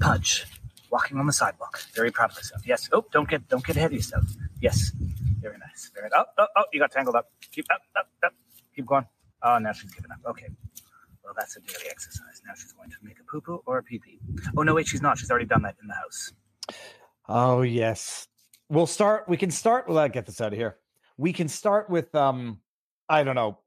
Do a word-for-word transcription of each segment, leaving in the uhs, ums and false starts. Pudge, walking on the sidewalk, very proud of herself. Yes. Oh, don't get don't get ahead of yourself. Yes. Very nice. Very nice. Oh, oh, oh, you got tangled up. Keep up, up, up. Keep going. Oh, now she's given up. Okay. Well, that's a daily exercise. Now she's going to make a poo-poo or a pee-pee. Oh, no, wait, she's not. She's already done that in the house. Oh, yes. We'll start. We can start. Well, I'll get this out of here. We can start with, um, I don't know,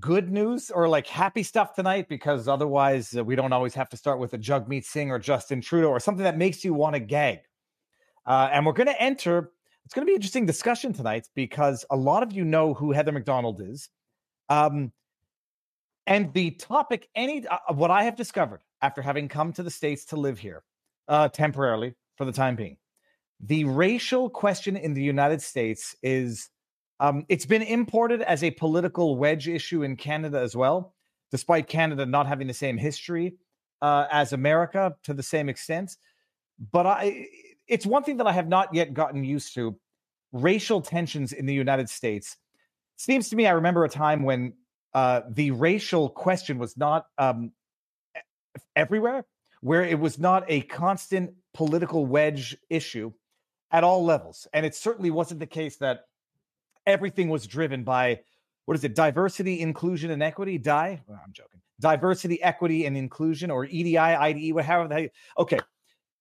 good news or like happy stuff tonight, because otherwise uh, we don't always have to start with a Jugmeet Singh or Justin Trudeau or something that makes you want to gag. Uh, and we're going to enter. It's going to be an interesting discussion tonight because a lot of you know who Heather Mac Donald is. Um, and the topic, any uh, what I have discovered after having come to the States to live here uh, temporarily for the time being, the racial question in the United States is um, it's been imported as a political wedge issue in Canada as well, despite Canada not having the same history uh, as America to the same extent. But I. It's one thing that I have not yet gotten used to, racial tensions in the United States. Seems to me I remember a time when uh, the racial question was not um, everywhere, where it was not a constant political wedge issue at all levels. And it certainly wasn't the case that everything was driven by, what is it, diversity, inclusion, and equity? D I E? Well, I'm joking. Diversity, equity, and inclusion, or E D I, I D E, whatever the hell. Okay.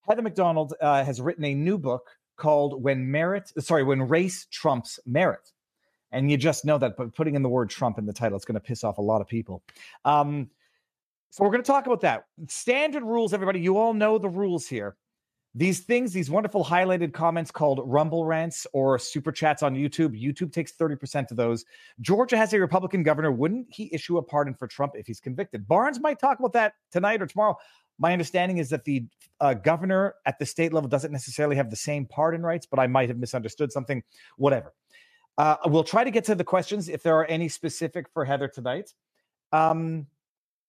Heather Mac Donald uh, has written a new book called "When Merit," sorry, "When Race Trumps Merit," and you just know that. But putting in the word "Trump" in the title, it's going to piss off a lot of people. Um, so we're going to talk about that. Standard rules, everybody. You all know the rules here. These things, these wonderful highlighted comments called Rumble Rants or Super Chats on YouTube. YouTube takes thirty percent of those. Georgia has a Republican governor. Wouldn't he issue a pardon for Trump if he's convicted? Barnes might talk about that tonight or tomorrow. My understanding is that the uh, governor at the state level doesn't necessarily have the same pardon rights, but I might have misunderstood something, whatever. Uh, we'll try to get to the questions if there are any specific for Heather tonight. Um,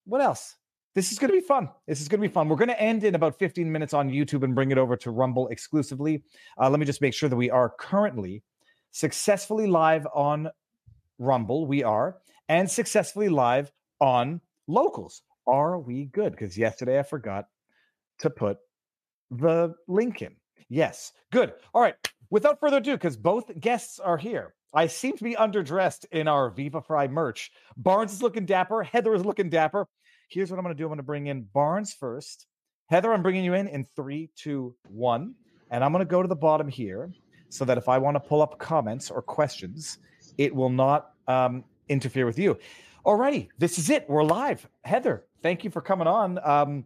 what else? This is going to be fun. This is going to be fun. We're going to end in about fifteen minutes on YouTube and bring it over to Rumble exclusively. Uh, let me just make sure that we are currently successfully live on Rumble. We are. And successfully live on Locals. Are we good? Because yesterday I forgot to put the link in. Yes. Good. All right. Without further ado, because both guests are here. I seem to be underdressed in our Viva Fry merch. Barnes is looking dapper. Heather is looking dapper. Here's what I'm going to do. I'm going to bring in Barnes first. Heather, I'm bringing you in in three, two, one. And I'm going to go to the bottom here so that if I want to pull up comments or questions, it will not um, interfere with you. All righty. This is it. We're live. Heather, thank you for coming on. Um,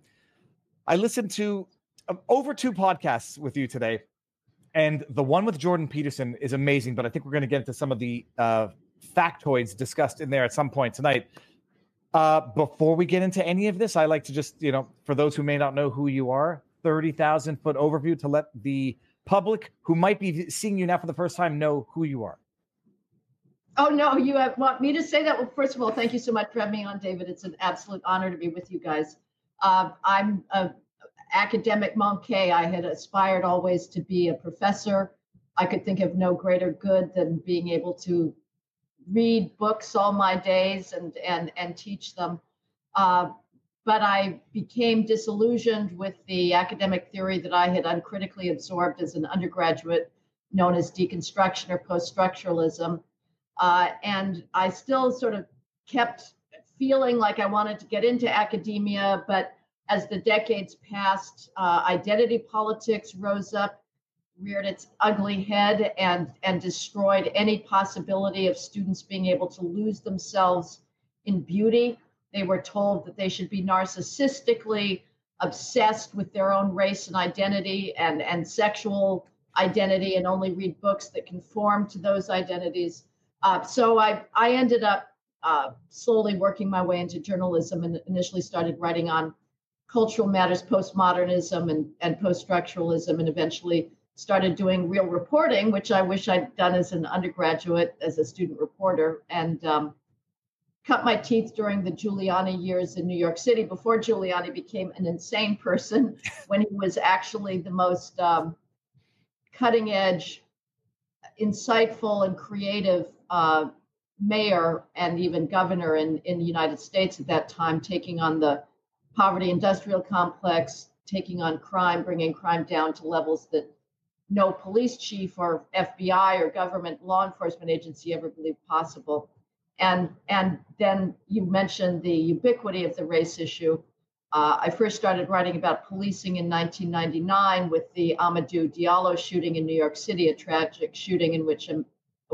I listened to um, over two podcasts with you today, and the one with Jordan Peterson is amazing, but I think we're going to get into some of the uh, factoids discussed in there at some point tonight. Uh, before we get into any of this, I like to just, you know, for those who may not know who you are, thirty thousand foot overview to let the public who might be seeing you now for the first time know who you are. Oh, no, you have, want me to say that? Well, first of all, thank you so much for having me on, David. It's an absolute honor to be with you guys. Uh, I'm an academic monkey. I had aspired always to be a professor. I could think of no greater good than being able to read books all my days and, and, and teach them. Uh, but I became disillusioned with the academic theory that I had uncritically absorbed as an undergraduate, known as deconstruction or post-structuralism. Uh, and I still sort of kept feeling like I wanted to get into academia. But as the decades passed, uh, identity politics rose up, reared its ugly head, and, and destroyed any possibility of students being able to lose themselves in beauty. They were told that they should be narcissistically obsessed with their own race and identity and, and sexual identity and only read books that conform to those identities. Uh, so I, I ended up uh, slowly working my way into journalism and initially started writing on cultural matters, postmodernism and, and post-structuralism, and eventually started doing real reporting, which I wish I'd done as an undergraduate, as a student reporter, and um, cut my teeth during the Giuliani years in New York City before Giuliani became an insane person when he was actually the most um, cutting-edge, insightful and creative uh, mayor and even governor in, in the United States at that time, taking on the poverty industrial complex, taking on crime, bringing crime down to levels that no police chief or F B I or government law enforcement agency ever believed possible. And and then you mentioned the ubiquity of the race issue. Uh, I first started writing about policing in nineteen ninety-nine with the Amadou Diallo shooting in New York City, a tragic shooting in which a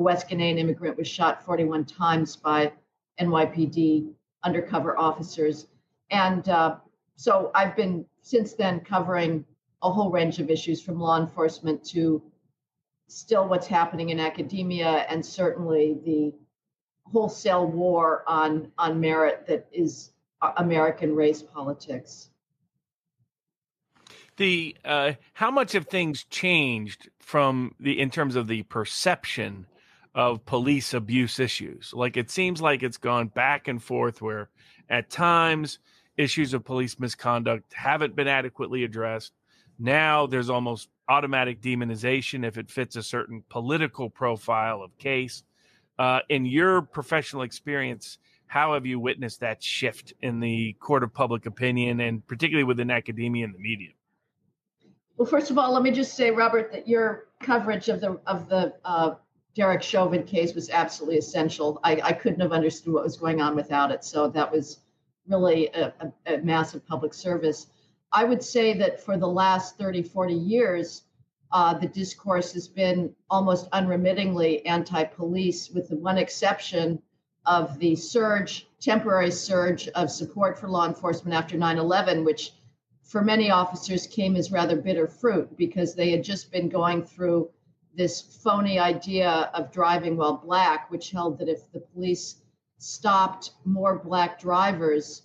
West Ghanaian immigrant was shot forty-one times by N Y P D undercover officers. And uh, so I've been since then covering a whole range of issues from law enforcement to still what's happening in academia, and certainly the wholesale war on, on merit that is American race politics. The uh, how much have things changed from the in terms of the perception of police abuse issues? Like, it seems like it's gone back and forth, where at times issues of police misconduct haven't been adequately addressed. Now there's almost automatic demonization if it fits a certain political profile of case. Uh, in your professional experience, how have you witnessed that shift in the court of public opinion, and particularly within academia and the media? Well, first of all, let me just say, Robert, that your coverage of the of the uh, Derek Chauvin case was absolutely essential. I, I couldn't have understood what was going on without it. So that was really a, a, a massive public service. I would say that for the last thirty, forty years, uh, the discourse has been almost unremittingly anti-police, with the one exception of the surge, temporary surge of support for law enforcement after nine eleven, which for many officers came as rather bitter fruit, because they had just been going through this phony idea of driving while black, which held that if the police stopped more black drivers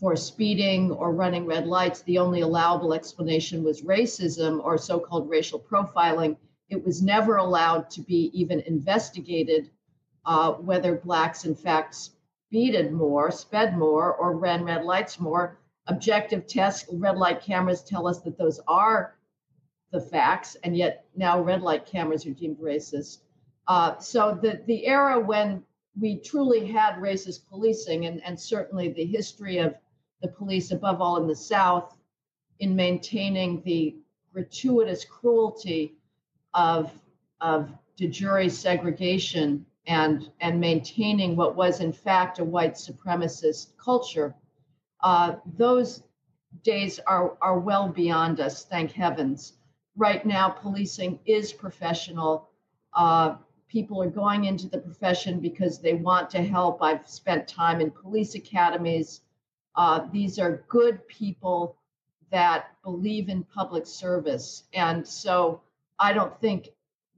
for speeding or running red lights, the only allowable explanation was racism or so-called racial profiling. It was never allowed to be even investigated uh, whether blacks in fact speeded more, sped more, or ran red lights more. Objective tests, red light cameras tell us that those are the facts, and yet now red light cameras are deemed racist. Uh, so the, the era when we truly had racist policing, and, and certainly the history of the police, above all in the South, in maintaining the gratuitous cruelty of, of de jure segregation and, and maintaining what was in fact a white supremacist culture, uh, those days are, are well beyond us, thank heavens. Right now, policing is professional. Uh, People are going into the profession because they want to help. I've spent time in police academies. Uh, these are good people that believe in public service. And so I don't think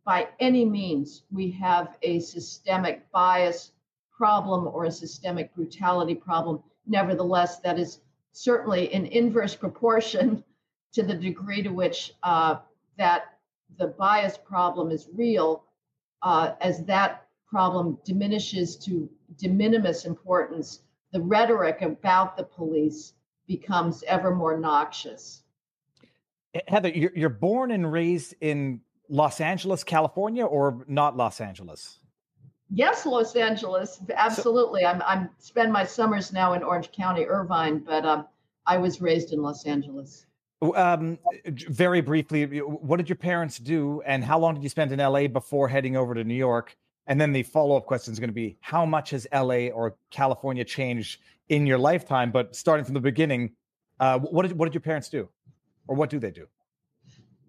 by any means we have a systemic bias problem or a systemic brutality problem. Nevertheless, that is certainly in inverse proportion to the degree to which uh, that the bias problem is real. Uh, as that problem diminishes to de minimis importance, the rhetoric about the police becomes ever more noxious. Heather, you're, you're born and raised in Los Angeles, California, or not Los Angeles? Yes, Los Angeles, absolutely. So, I'm I'm spend my summers now in Orange County, Irvine, but um, I was raised in Los Angeles. Um, very briefly, what did your parents do, and how long did you spend in L A before heading over to New York? And then the follow-up question is going to be, how much has L A or California changed in your lifetime? But starting from the beginning, uh, what did what did your parents do, or what do they do?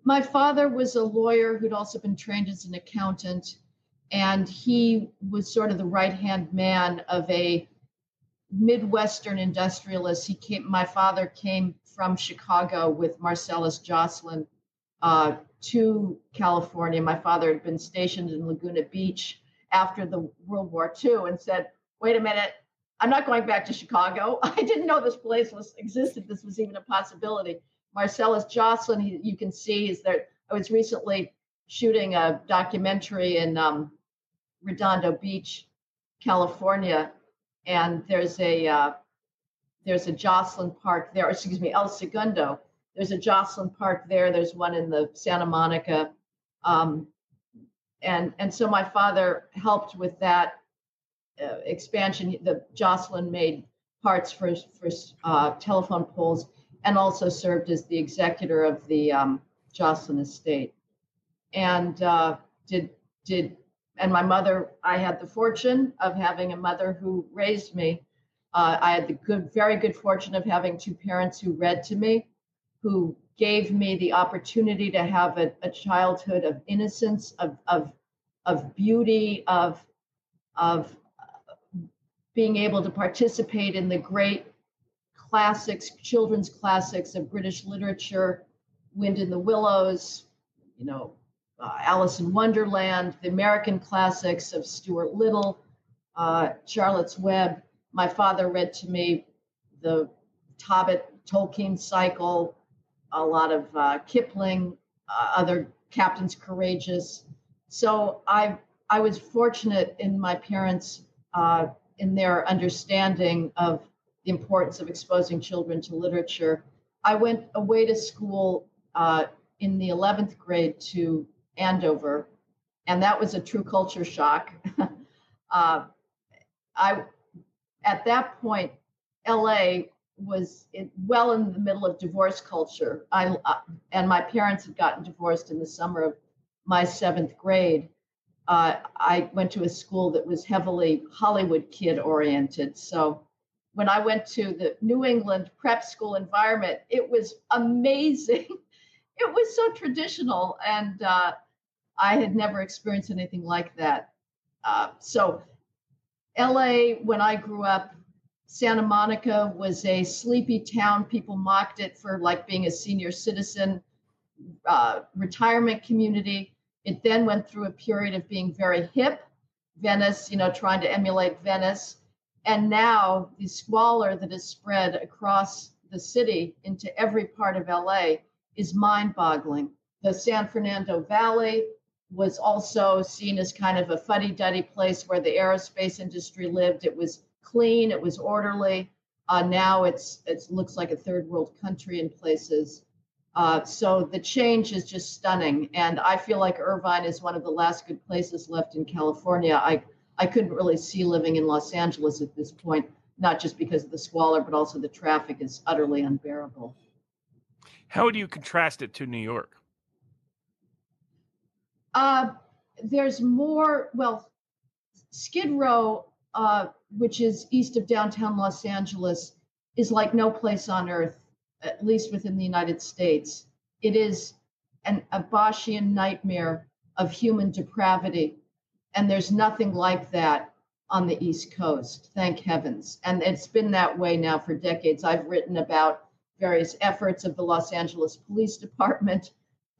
My father was a lawyer who'd also been trained as an accountant, and he was sort of the right-hand man of a Midwestern industrialist. He came. My father came from Chicago with Marcellus Jocelyn uh, to California. My father had been stationed in Laguna Beach after the World War Two, and said, "Wait a minute, I'm not going back to Chicago. I didn't know this place was existed. This was even a possibility." Marcellus Jocelyn, he, you can see, is there. I was recently shooting a documentary in um, Redondo Beach, California. And there's a uh, there's a Jocelyn Park there, or excuse me, El Segundo. There's a Jocelyn Park there. There's one in the Santa Monica, um, and and so my father helped with that uh, expansion. The Jocelyn made parts for for uh, telephone poles, and also served as the executor of the um, Jocelyn estate. And uh, did did and my mother, I had the fortune of having a mother who raised me. Uh, I had the good, very good fortune of having two parents who read to me, who gave me the opportunity to have a, a childhood of innocence, of of of beauty, of of being able to participate in the great classics, children's classics of British literature, Wind in the Willows, you know, uh, Alice in Wonderland, the American classics of Stuart Little, uh, Charlotte's Web. My father read to me the Tobit, Tolkien cycle, a lot of uh, Kipling, uh, other Captain's Courageous. So I I was fortunate in my parents, uh, in their understanding of the importance of exposing children to literature. I went away to school uh, in the eleventh grade to Andover, and that was a true culture shock. uh, I at that point, L A was in, well in the middle of divorce culture. I uh, and my parents had gotten divorced in the summer of my seventh grade. Uh, I went to a school that was heavily Hollywood kid oriented. So when I went to the New England prep school environment, it was amazing. It was so traditional, and uh, I had never experienced anything like that. Uh, so L A, when I grew up, Santa Monica was a sleepy town. People mocked it for like being a senior citizen uh, retirement community. It then went through a period of being very hip, Venice, you know, trying to emulate Venice. And now the squalor that is spread across the city into every part of L A is mind-boggling. The San Fernando Valley was also seen as kind of a fuddy-duddy place where the aerospace industry lived. It was clean, it was orderly. Uh, now it's it looks like a third world country in places. Uh, so the change is just stunning. And I feel like Irvine is one of the last good places left in California. I, I couldn't really see living in Los Angeles at this point, not just because of the squalor, but also the traffic is utterly unbearable. How would you contrast it to New York? Uh, there's more, well, Skid Row, uh, which is east of downtown Los Angeles, is like no place on earth, at least within the United States. It is an Abashian nightmare of human depravity. And there's nothing like that on the East Coast, thank heavens. And it's been that way now for decades. I've written about various efforts of the Los Angeles Police Department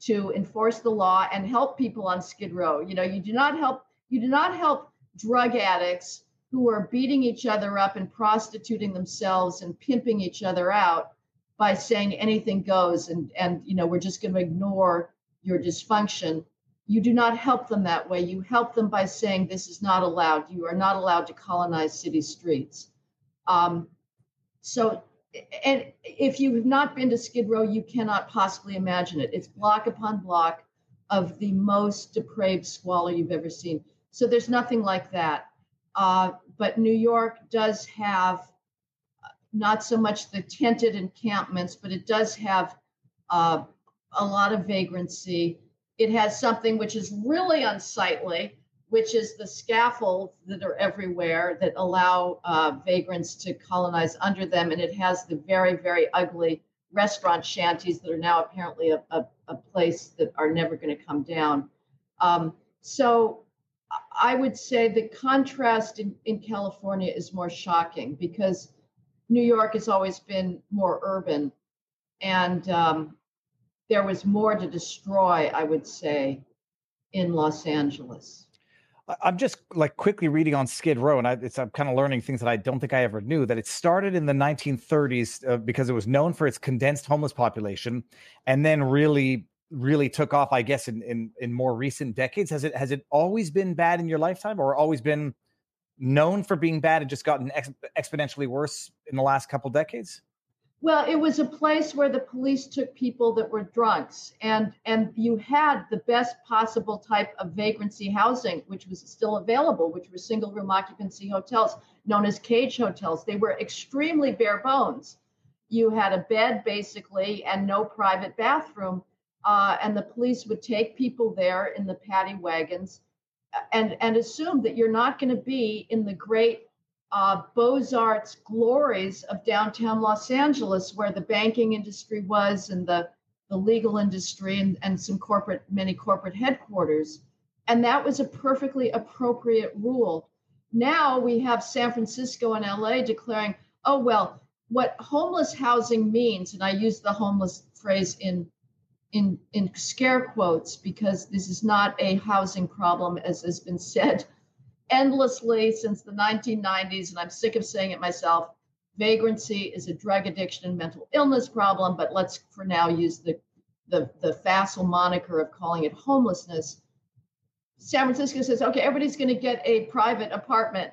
to enforce the law and help people on Skid Row. You know, you do not help, you do not help drug addicts who are beating each other up and prostituting themselves and pimping each other out by saying anything goes and, and you know, we're just going to ignore your dysfunction. You do not help them that way. You help them by saying this is not allowed. You are not allowed to colonize city streets. Um, so, and if you have not been to Skid Row, you cannot possibly imagine it. It's block upon block of the most depraved squalor you've ever seen. So there's nothing like that. Uh, but New York does have not so much the tented encampments, but it does have uh, a lot of vagrancy. It has something which is really unsightly, which is the scaffolds that are everywhere that allow uh, vagrants to colonize under them. And it has the very, very ugly restaurant shanties that are now apparently a, a, a place that are never going to come down. Um, so I would say the contrast in, in California is more shocking because New York has always been more urban, and um, there was more to destroy, I would say, in Los Angeles. I'm just like quickly reading on Skid Row, and I, it's, I'm kind of learning things that I don't think I ever knew, that it started in the nineteen thirties uh, because it was known for its condensed homeless population, and then really, really took off, I guess, in, in, in more recent decades. Has it, has it always been bad in your lifetime, or always been known for being bad and just gotten ex exponentially worse in the last couple decades? Well, it was a place where the police took people that were drunks, and and you had the best possible type of vagrancy housing, which was still available, which were single room occupancy hotels known as cage hotels. They were extremely bare bones. you had a bed basically and no private bathroom. Uh, and the police would take people there in the paddy wagons and, and assume that you're not going to be in the great uh, Beaux-Arts glories of downtown Los Angeles, where the banking industry was and the, the legal industry and, and some corporate, many corporate headquarters. And that was a perfectly appropriate rule. Now we have San Francisco and L A declaring, oh, well, what homeless housing means, and I use the homeless phrase in in in scare quotes because this is not a housing problem, as has been said endlessly since the nineteen nineties, and I'm sick of saying it myself. Vagrancy is a drug addiction and mental illness problem, but let's for now use the the, the facile moniker of calling it homelessness. San Francisco says, okay, everybody's going to get a private apartment,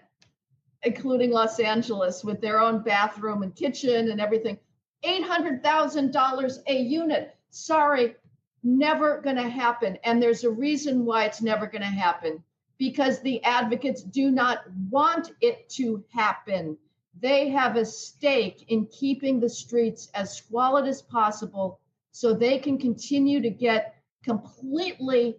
including Los Angeles, with their own bathroom and kitchen and everything. eight hundred thousand dollars a unit. Sorry, never going to happen. And there's a reason why it's never going to happen, because the advocates do not want it to happen. They have a stake in keeping the streets as squalid as possible so they can continue to get completely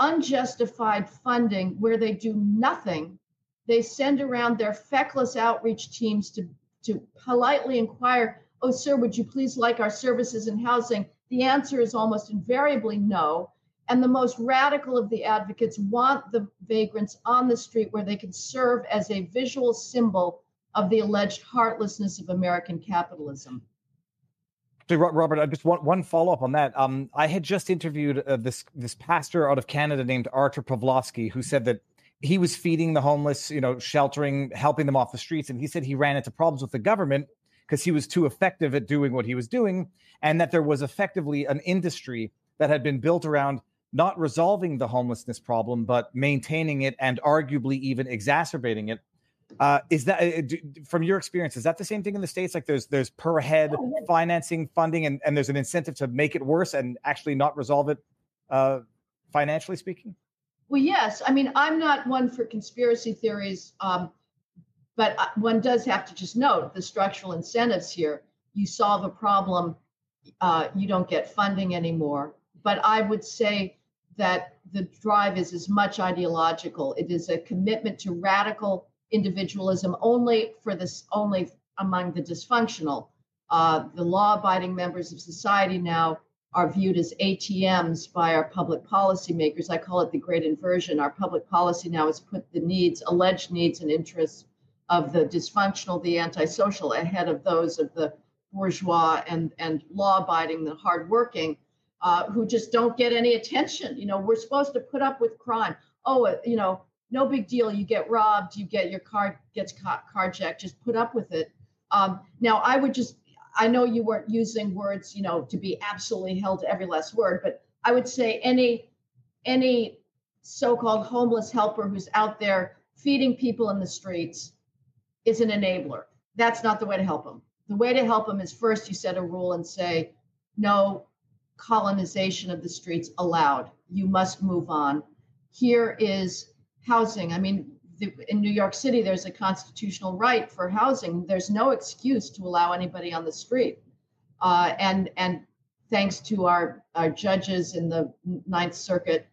unjustified funding where they do nothing. They send around their feckless outreach teams to, to politely inquire, oh, sir, would you please like our services and housing? The answer is almost invariably no. And the most radical of the advocates want the vagrants on the street where they can serve as a visual symbol of the alleged heartlessness of American capitalism. Robert, I just want one follow-up on that. Um, I had just interviewed uh, this this pastor out of Canada named Artur Pawlowski, who said that he was feeding the homeless, you know, sheltering, helping them off the streets. And he said he ran into problems with the government because he was too effective at doing what he was doing, and that there was effectively an industry that had been built around not resolving the homelessness problem, but maintaining it and arguably even exacerbating it. Uh, is that, from your experience, is that the same thing in the States? Like there's there's per head financing, funding, and, and there's an incentive to make it worse and actually not resolve it, uh, financially speaking? Well, yes. I mean, I'm not one for conspiracy theories, um, but one does have to just note the structural incentives here. You solve a problem, uh, you don't get funding anymore. But I would say that the drive is as much ideological. It is a commitment to radical individualism only for this, only among the dysfunctional. Uh, the law-abiding members of society now are viewed as A T Ms by our public policy makers. I call it the great inversion. Our public policy now has put the needs, alleged needs and interests of the dysfunctional, the antisocial, ahead of those of the bourgeois and, and law-abiding, the hardworking, uh, who just don't get any attention. You know, we're supposed to put up with crime. Oh, uh, you know, no big deal. You get robbed. You get your car gets ca- carjacked. Just put up with it. Um, now, I would just I know you weren't using words, you know, to be absolutely held to every last word. But I would say any any so-called homeless helper who's out there feeding people in the streets is an enabler. That's not the way to help them. The way to help them is first you set a rule and say, no colonization of the streets allowed. You must move on. Here is housing. I mean, the, in New York City, there's a constitutional right for housing. There's no excuse to allow anybody on the street. Uh, and and thanks to our, our judges in the Ninth Circuit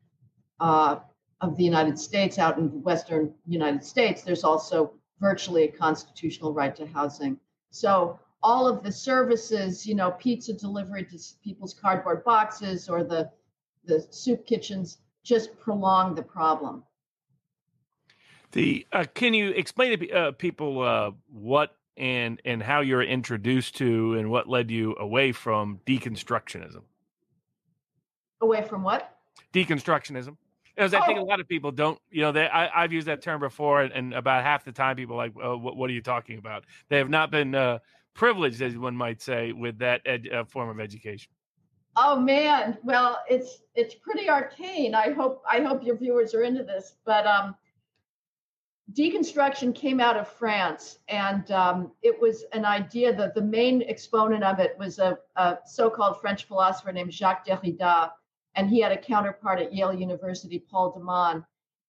uh, of the United States, out in the Western United States, there's also virtually a constitutional right to housing. So all of the services, you know, pizza delivery to people's cardboard boxes or the the soup kitchens, just prolong the problem. The, uh, can you explain to uh, people uh, what and and how you're introduced to and what led you away from deconstructionism? Away from what? Deconstructionism. Because I oh. think a lot of people don't, you know, they, I, I've used that term before, and, and about half the time people are like, oh, what, what are you talking about? They have not been uh, privileged, as one might say, with that ed, uh, form of education. Oh, man. Well, it's it's pretty arcane. I hope I hope your viewers are into this, but um. Deconstruction came out of France, and um, it was an idea that the main exponent of it was a, a so-called French philosopher named Jacques Derrida, and he had a counterpart at Yale University, Paul de Man.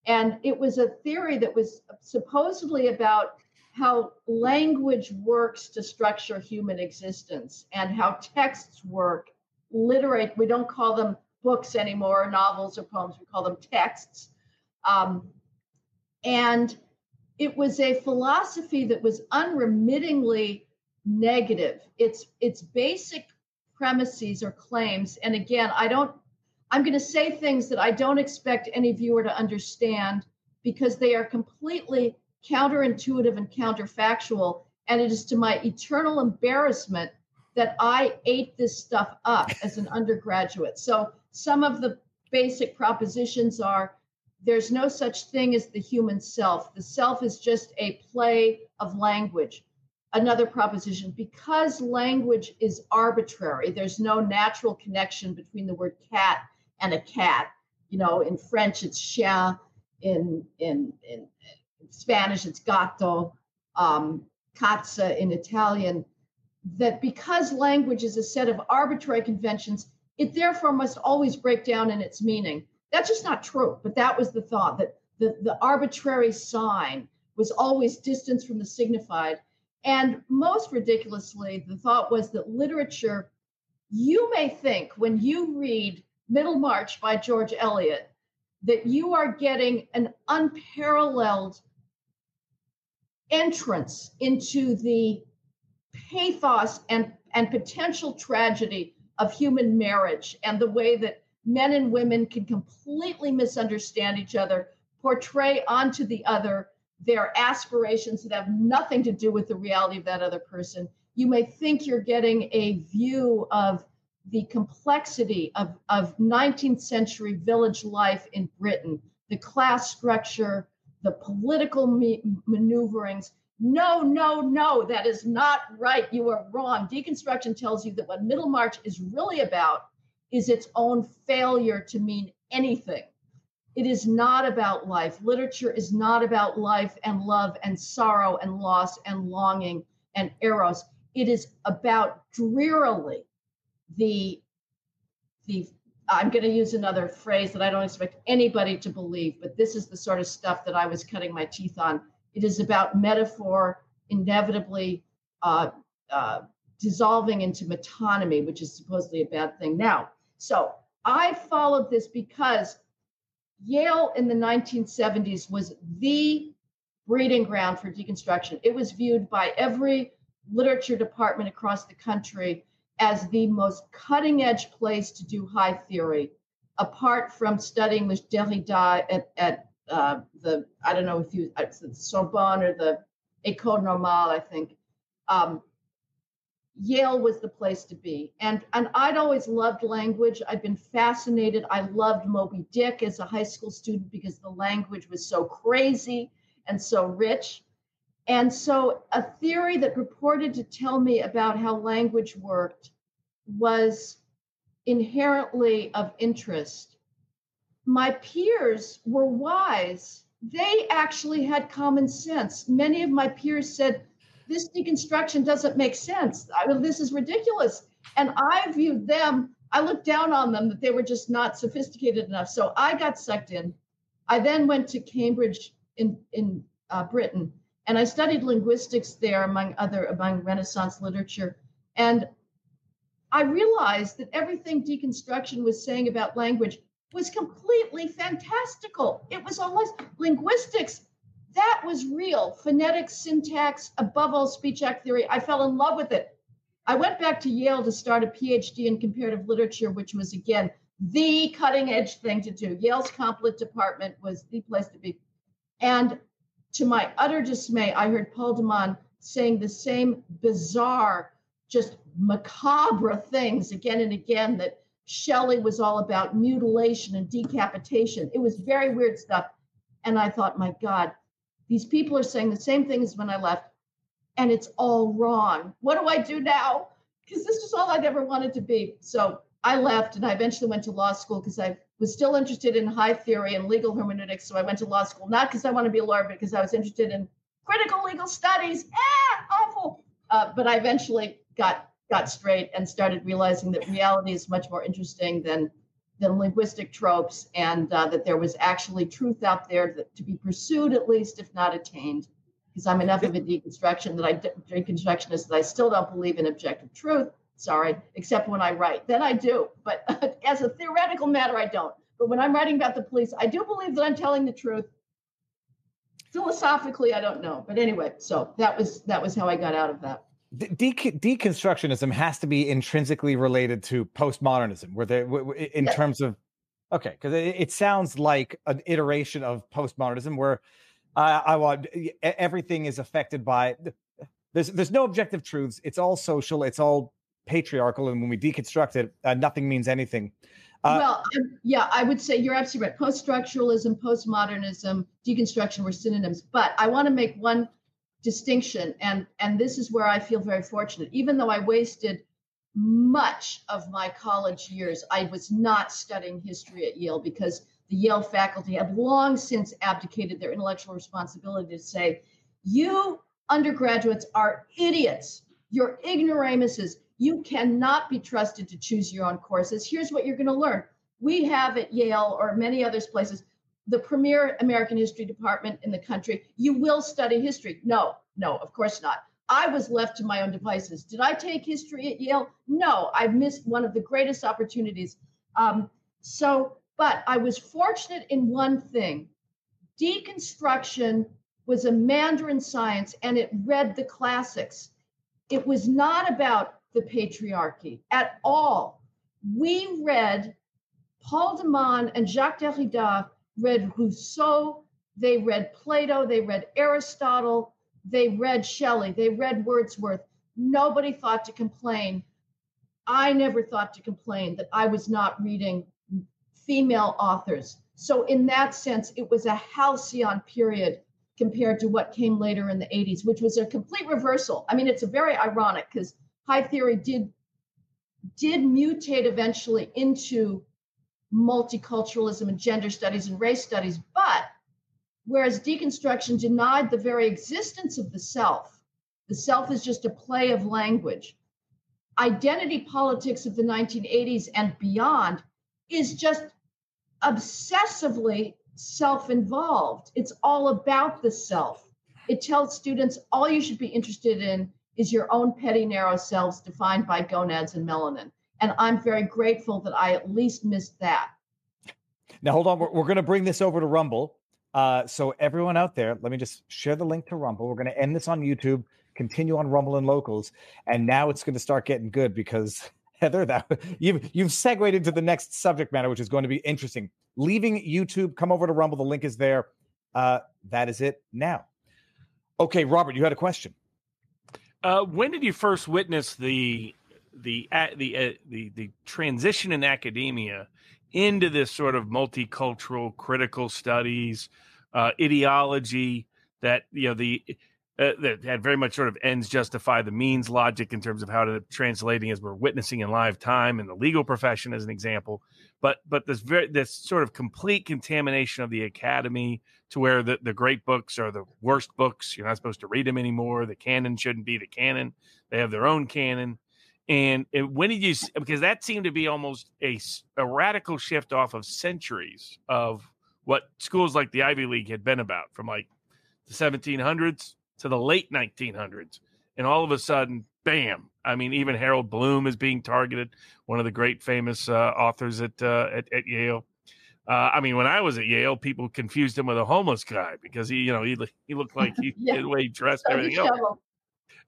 And it was a theory that was supposedly about how language works to structure human existence and how texts work. Literate, we don't call them books anymore, or novels or poems, we call them texts. Um, and it was a philosophy that was unremittingly negative. Its, its basic premises or claims, and again, I don't, I'm going to say things that I don't expect any viewer to understand because they are completely counterintuitive and counterfactual. And it is to my eternal embarrassment that I ate this stuff up as an undergraduate. So some of the basic propositions are, there's no such thing as the human self. The self is just a play of language. Another proposition, because language is arbitrary, there's no natural connection between the word cat and a cat. You know, in French, it's chien, in, in, in Spanish, it's gato, um, cazzo in Italian, that because language is a set of arbitrary conventions, it therefore must always break down in its meaning. That's just not true, but that was the thought, that the, the arbitrary sign was always distance from the signified. And most ridiculously, the thought was that literature, you may think when you read Middlemarch by George Eliot, that you are getting an unparalleled entrance into the pathos and, and potential tragedy of human marriage and the way that men and women can completely misunderstand each other, portray onto the other their aspirations that have nothing to do with the reality of that other person. You may think you're getting a view of the complexity of, of nineteenth century village life in Britain, the class structure, the political me- maneuverings. No, no, no, that is not right. You are wrong. Deconstruction tells you that what Middlemarch is really about is its own failure to mean anything. It is not about life. Literature is not about life and love and sorrow and loss and longing and eros. It is about drearily the, the I'm going to use another phrase that I don't expect anybody to believe, but this is the sort of stuff that I was cutting my teeth on. It is about metaphor inevitably uh, uh, dissolving into metonymy, which is supposedly a bad thing now. So I followed this because Yale in the nineteen seventies was the breeding ground for deconstruction. It was viewed by every literature department across the country as the most cutting-edge place to do high theory, apart from studying with Derrida at, at Uh, the, I don't know if you, the Sorbonne or the Ecole Normale, I think. Um, Yale was the place to be. And, and I'd always loved language. I'd been fascinated. I loved Moby Dick as a high school student because the language was so crazy and so rich. And so a theory that purported to tell me about how language worked was inherently of interest. My peers were wise. They actually had common sense. Many of my peers said, this deconstruction doesn't make sense. I, this is ridiculous. And I viewed them, I looked down on them, that they were just not sophisticated enough. So I got sucked in. I then went to Cambridge in, in uh, Britain, and I studied linguistics there, among other, among Renaissance literature. And I realized that everything deconstruction was saying about language was completely fantastical. It was almost linguistics. That was real. Phonetics, syntax, above all, speech act theory. I fell in love with it. I went back to Yale to start a P H D in comparative literature, which was, again, the cutting edge thing to do. Yale's comp lit department was the place to be. And to my utter dismay, I heard Paul de Man saying the same bizarre, just macabre things again and again, that Shelley was all about mutilation and decapitation. It was very weird stuff. And I thought, my God, these people are saying the same thing as when I left, and it's all wrong. What do I do now? Because this is all I'd ever wanted to be. So I left, and I eventually went to law school because I was still interested in high theory and legal hermeneutics. So I went to law school, not because I want to be a lawyer, but because I was interested in critical legal studies. Ah, awful. Uh, but I eventually got got straight and started realizing that reality is much more interesting than, than linguistic tropes, and uh, that there was actually truth out there that, to be pursued, at least, if not attained. because I'm enough of a deconstruction that I deconstructionist that I still don't believe in objective truth. Sorry, except when I write, then I do. But uh, as a theoretical matter, I don't. But when I'm writing about the police, I do believe that I'm telling the truth. Philosophically, I don't know. But anyway, so that was that was how I got out of that. De- deconstructionism has to be intrinsically related to postmodernism, where they, in yes. terms of okay, because it, it sounds like an iteration of postmodernism, where uh, I want everything is affected by there's there's no objective truths. It's all social. It's all patriarchal, and when we deconstruct it, uh, nothing means anything. Uh, well, um, yeah, I would say you're absolutely right. Post-structuralism, postmodernism, deconstruction were synonyms. But I want to make one distinction, and, and this is where I feel very fortunate. Even though I wasted much of my college years, I was not studying history at Yale because the Yale faculty had long since abdicated their intellectual responsibility to say, you undergraduates are idiots. You're ignoramuses. You cannot be trusted to choose your own courses. Here's what you're going to learn. We have at Yale or many other places, the premier American history department in the country. You will study history. No, no, of course not. I was left to my own devices. Did I take history at Yale? No, I missed one of the greatest opportunities. Um, so, but I was fortunate in one thing. Deconstruction was a Mandarin science and it read the classics. It was not about the patriarchy at all. We read Paul de Man and Jacques Derrida, read Rousseau, they read Plato, they read Aristotle, they read Shelley, they read Wordsworth. Nobody thought to complain. I never thought to complain that I was not reading female authors. So in that sense, it was a halcyon period compared to what came later in the eighties, which was a complete reversal. I mean, it's a very ironic because high theory did did mutate eventually into multiculturalism and gender studies and race studies, but whereas deconstruction denied the very existence of the self, the self is just a play of language. Identity politics of the nineteen eighties and beyond is just obsessively self-involved. It's all about the self. It tells students all you should be interested in is your own petty, narrow selves defined by gonads and melanin. And I'm very grateful that I at least missed that. Now, hold on. We're, we're going to bring this over to Rumble. Uh, so everyone out there, let me just share the link to Rumble. We're going to end this on YouTube, continue on Rumble and Locals. And now it's going to start getting good because, Heather, that you've, you've segued into the next subject matter, which is going to be interesting. Leaving YouTube, come over to Rumble. The link is there. Uh, that is it now. Okay, Robert, you had a question. Uh, when did you first witness the the uh, the, uh, the the transition in academia into this sort of multicultural critical studies uh, ideology that you know the uh, that had very much sort of ends justify the means logic in terms of how to translating as we're witnessing in live time in the legal profession as an example, but but this very this sort of complete contamination of the academy to where the, the great books are the worst books. You're not supposed to read them anymore. The canon shouldn't be the canon. They have their own canon. And it, when did you, because that seemed to be almost a, a radical shift off of centuries of what schools like the Ivy League had been about from like the seventeen hundreds to the late nineteen hundreds. And all of a sudden, bam. I mean, even Harold Bloom is being targeted. One of the great famous uh, authors at, uh, at, at Yale. Uh, I mean, when I was at Yale, people confused him with a homeless guy because he, you know, he he looked like he yeah. the way he dressed and everything else.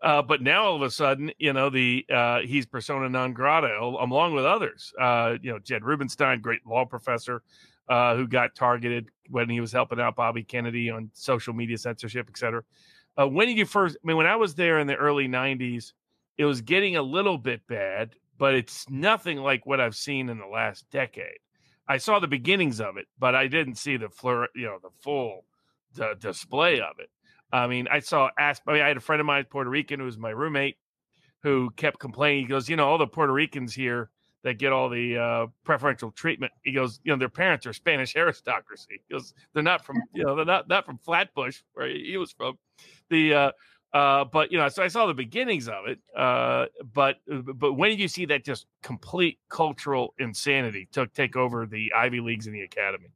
Uh, but now all of a sudden, you know, the uh, he's persona non grata along with others. Uh, you know, Jed Rubenstein, great law professor, uh, who got targeted when he was helping out Bobby Kennedy on social media censorship, et cetera. Uh, when did you first? I mean, when I was there in the early nineties, it was getting a little bit bad, but it's nothing like what I've seen in the last decade. I saw the beginnings of it, but I didn't see the flur, you know, the full the display of it. I mean, I saw asp- I mean, I had a friend of mine, Puerto Rican, who was my roommate, who kept complaining. He goes, you know, all the Puerto Ricans here that get all the uh, preferential treatment. He goes, you know, their parents are Spanish aristocracy. He goes, they're not from, you know, they're not not from Flatbush where he was from. The uh, uh, but you know, so I saw the beginnings of it. Uh, but but when did you see that just complete cultural insanity took take over the Ivy Leagues and the academy?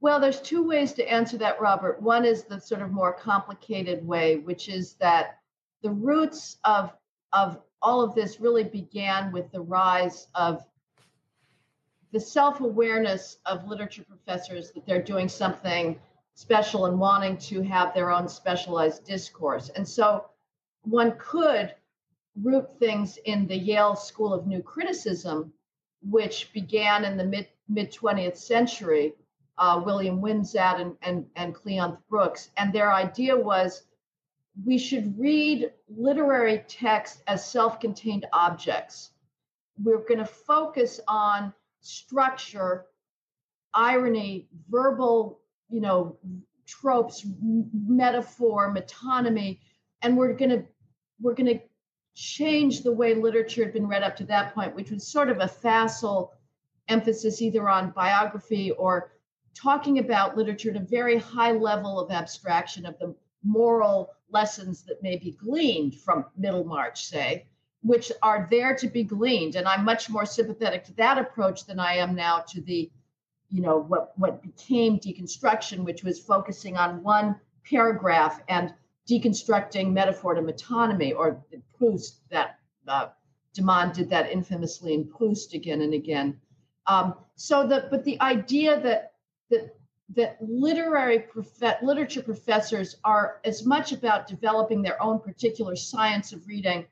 Well, there's two ways to answer that, Robert. One is the sort of more complicated way, which is that the roots of, of all of this really began with the rise of the self-awareness of literature professors that they're doing something special and wanting to have their own specialized discourse. And so one could root things in the Yale School of New Criticism, which began in the mid, mid twentieth century, uh, William Wimsatt and, and, and Cleanth Brooks. And their idea was we should read literary text as self-contained objects. We're going to focus on structure, irony, verbal, you know, tropes, m- metaphor, metonymy, and we're going to we're going to change the way literature had been read up to that point, which was sort of a facile emphasis either on biography or talking about literature at a very high level of abstraction of the moral lessons that may be gleaned from Middlemarch, say, which are there to be gleaned. And I'm much more sympathetic to that approach than I am now to the, you know, what, what became deconstruction, which was focusing on one paragraph and deconstructing metaphor to metonymy, or Proust, that uh, de Man did that infamously in Proust again and again. Um, so the, but the idea that, that, that literary prof- literature professors are as much about developing their own particular science of reading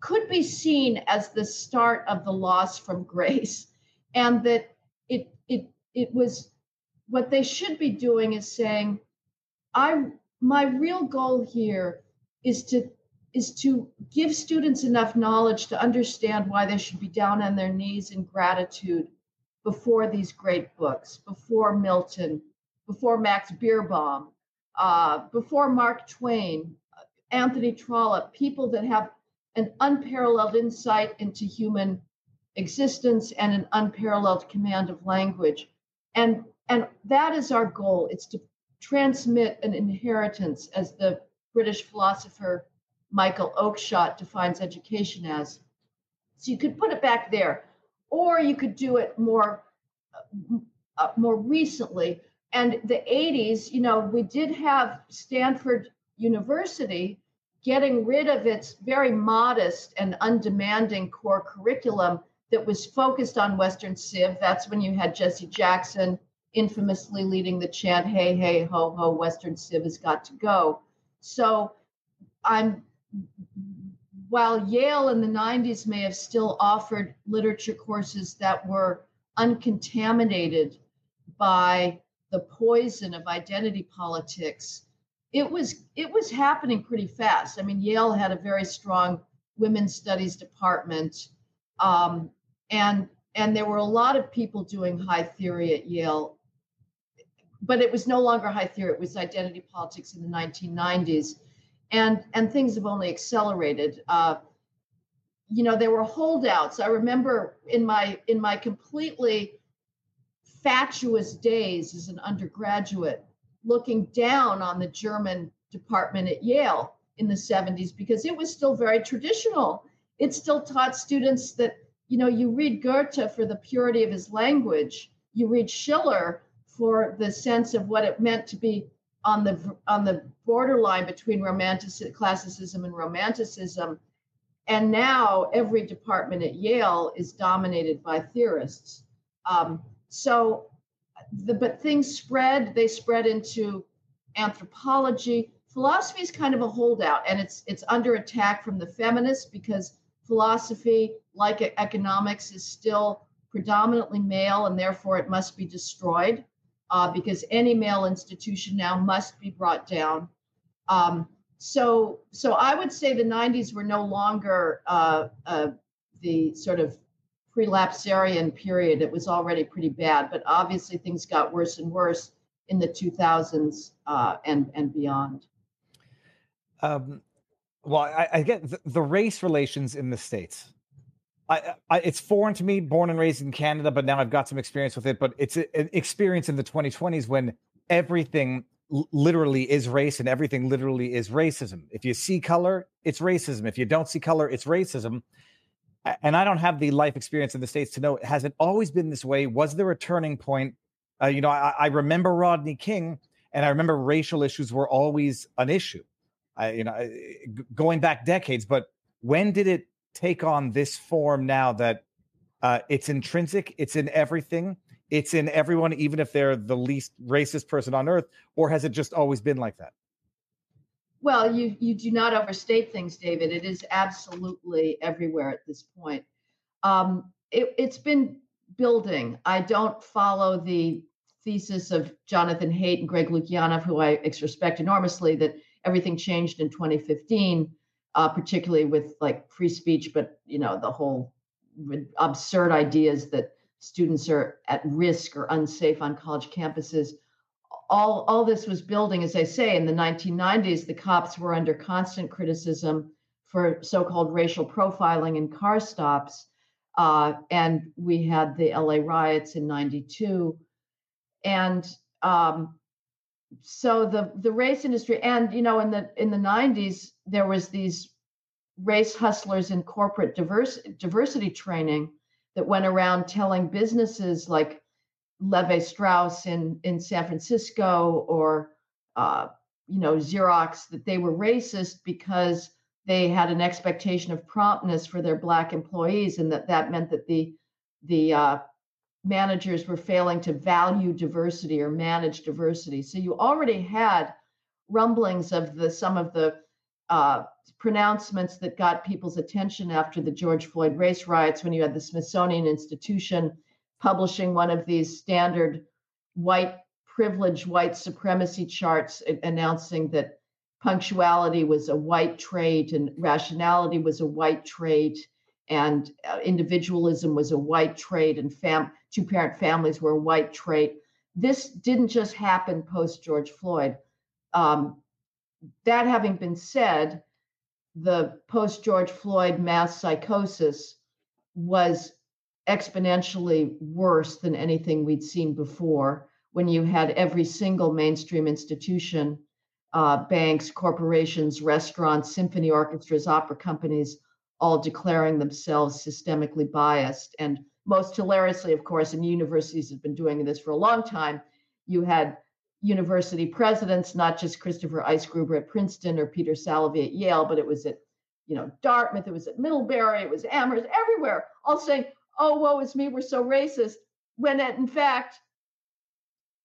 could be seen as the start of the loss from grace, and that it it it was what they should be doing is saying, I my real goal here is to is to give students enough knowledge to understand why they should be down on their knees in gratitude before these great books, before Milton, before Max Beerbohm, uh, before Mark Twain, Anthony Trollope, people that have an unparalleled insight into human existence and an unparalleled command of language. And, and that is our goal. It's to transmit an inheritance, as the British philosopher Michael Oakeshott defines education as. So you could put it back there, or you could do it more, uh, more recently. And the eighties, you know, we did have Stanford University getting rid of its very modest and undemanding core curriculum that was focused on Western Civ. That's when you had Jesse Jackson infamously leading the chant, hey, hey, ho, ho, Western Civ has got to go. So I'm, while Yale in the nineties may have still offered literature courses that were uncontaminated by the poison of identity politics, It was it was happening pretty fast. I mean, Yale had a very strong women's studies department, um, and and there were a lot of people doing high theory at Yale, but it was no longer high theory. It was identity politics in the nineteen nineties, and and things have only accelerated. Uh, you know, there were holdouts. I remember in my in my completely fatuous days as an undergraduate, looking down on the German department at Yale in the seventies, because it was still very traditional. It still taught students that, you know, you read Goethe for the purity of his language, you read Schiller for the sense of what it meant to be on the on the borderline between romantic classicism and romanticism. And now every department at Yale is dominated by theorists. Um, so The, but things spread, they spread into anthropology. Philosophy is kind of a holdout, and it's it's under attack from the feminists because philosophy, like economics, is still predominantly male, and therefore it must be destroyed uh, because any male institution now must be brought down. Um, so, so I would say the nineties were no longer uh, uh, the sort of prelapsarian period. It was already pretty bad, but obviously things got worse and worse in the two thousands uh, and, and beyond. Um, well, I, I get the, the race relations in the States. I, I, it's foreign to me, born and raised in Canada, but now I've got some experience with it. But it's a, an experience in the twenty twenties when everything l- literally is race and everything literally is racism. If you see color, it's racism. If you don't see color, it's racism. And I don't have the life experience in the States to know, has it always been this way? Was there a turning point? Uh, you know, I, I remember Rodney King, and I remember racial issues were always an issue, I, you know, going back decades. But when did it take on this form now that uh, it's intrinsic, it's in everything, it's in everyone, even if they're the least racist person on earth? Or has it just always been like that? Well, you you do not overstate things, David. It is absolutely everywhere at this point. Um, it, it's been building. I don't follow the thesis of Jonathan Haidt and Greg Lukianoff, who I respect enormously, that everything changed in twenty fifteen, uh, particularly with like free speech, but you know, the whole absurd ideas that students are at risk or unsafe on college campuses. All, all this was building, as I say, in the nineteen nineties, the cops were under constant criticism for so-called racial profiling and car stops. Uh, and we had the L A riots in ninety-two. And um, so the, the race industry, and, you know, in the in the nineties, there was these race hustlers in corporate diverse, diversity training that went around telling businesses like Levi Strauss in, in San Francisco or, uh, you know, Xerox, that they were racist because they had an expectation of promptness for their Black employees. And that that meant that the, the uh, managers were failing to value diversity or manage diversity. So you already had rumblings of the some of the uh, pronouncements that got people's attention after the George Floyd race riots, when you had the Smithsonian Institution publishing one of these standard white privilege, white supremacy charts announcing that punctuality was a white trait and rationality was a white trait and uh, individualism was a white trait and fam- two-parent families were a white trait. This didn't just happen post-George Floyd. Um, that having been said, the post-George Floyd mass psychosis was exponentially worse than anything we'd seen before, when you had every single mainstream institution, uh, banks, corporations, restaurants, symphony orchestras, opera companies, all declaring themselves systemically biased. And most hilariously, of course, and universities have been doing this for a long time, you had university presidents, not just Christopher Eisgruber at Princeton or Peter Salovey at Yale, but it was at, you know, Dartmouth, it was at Middlebury, it was Amherst, everywhere, all saying, oh, woe is me, we're so racist, when in fact,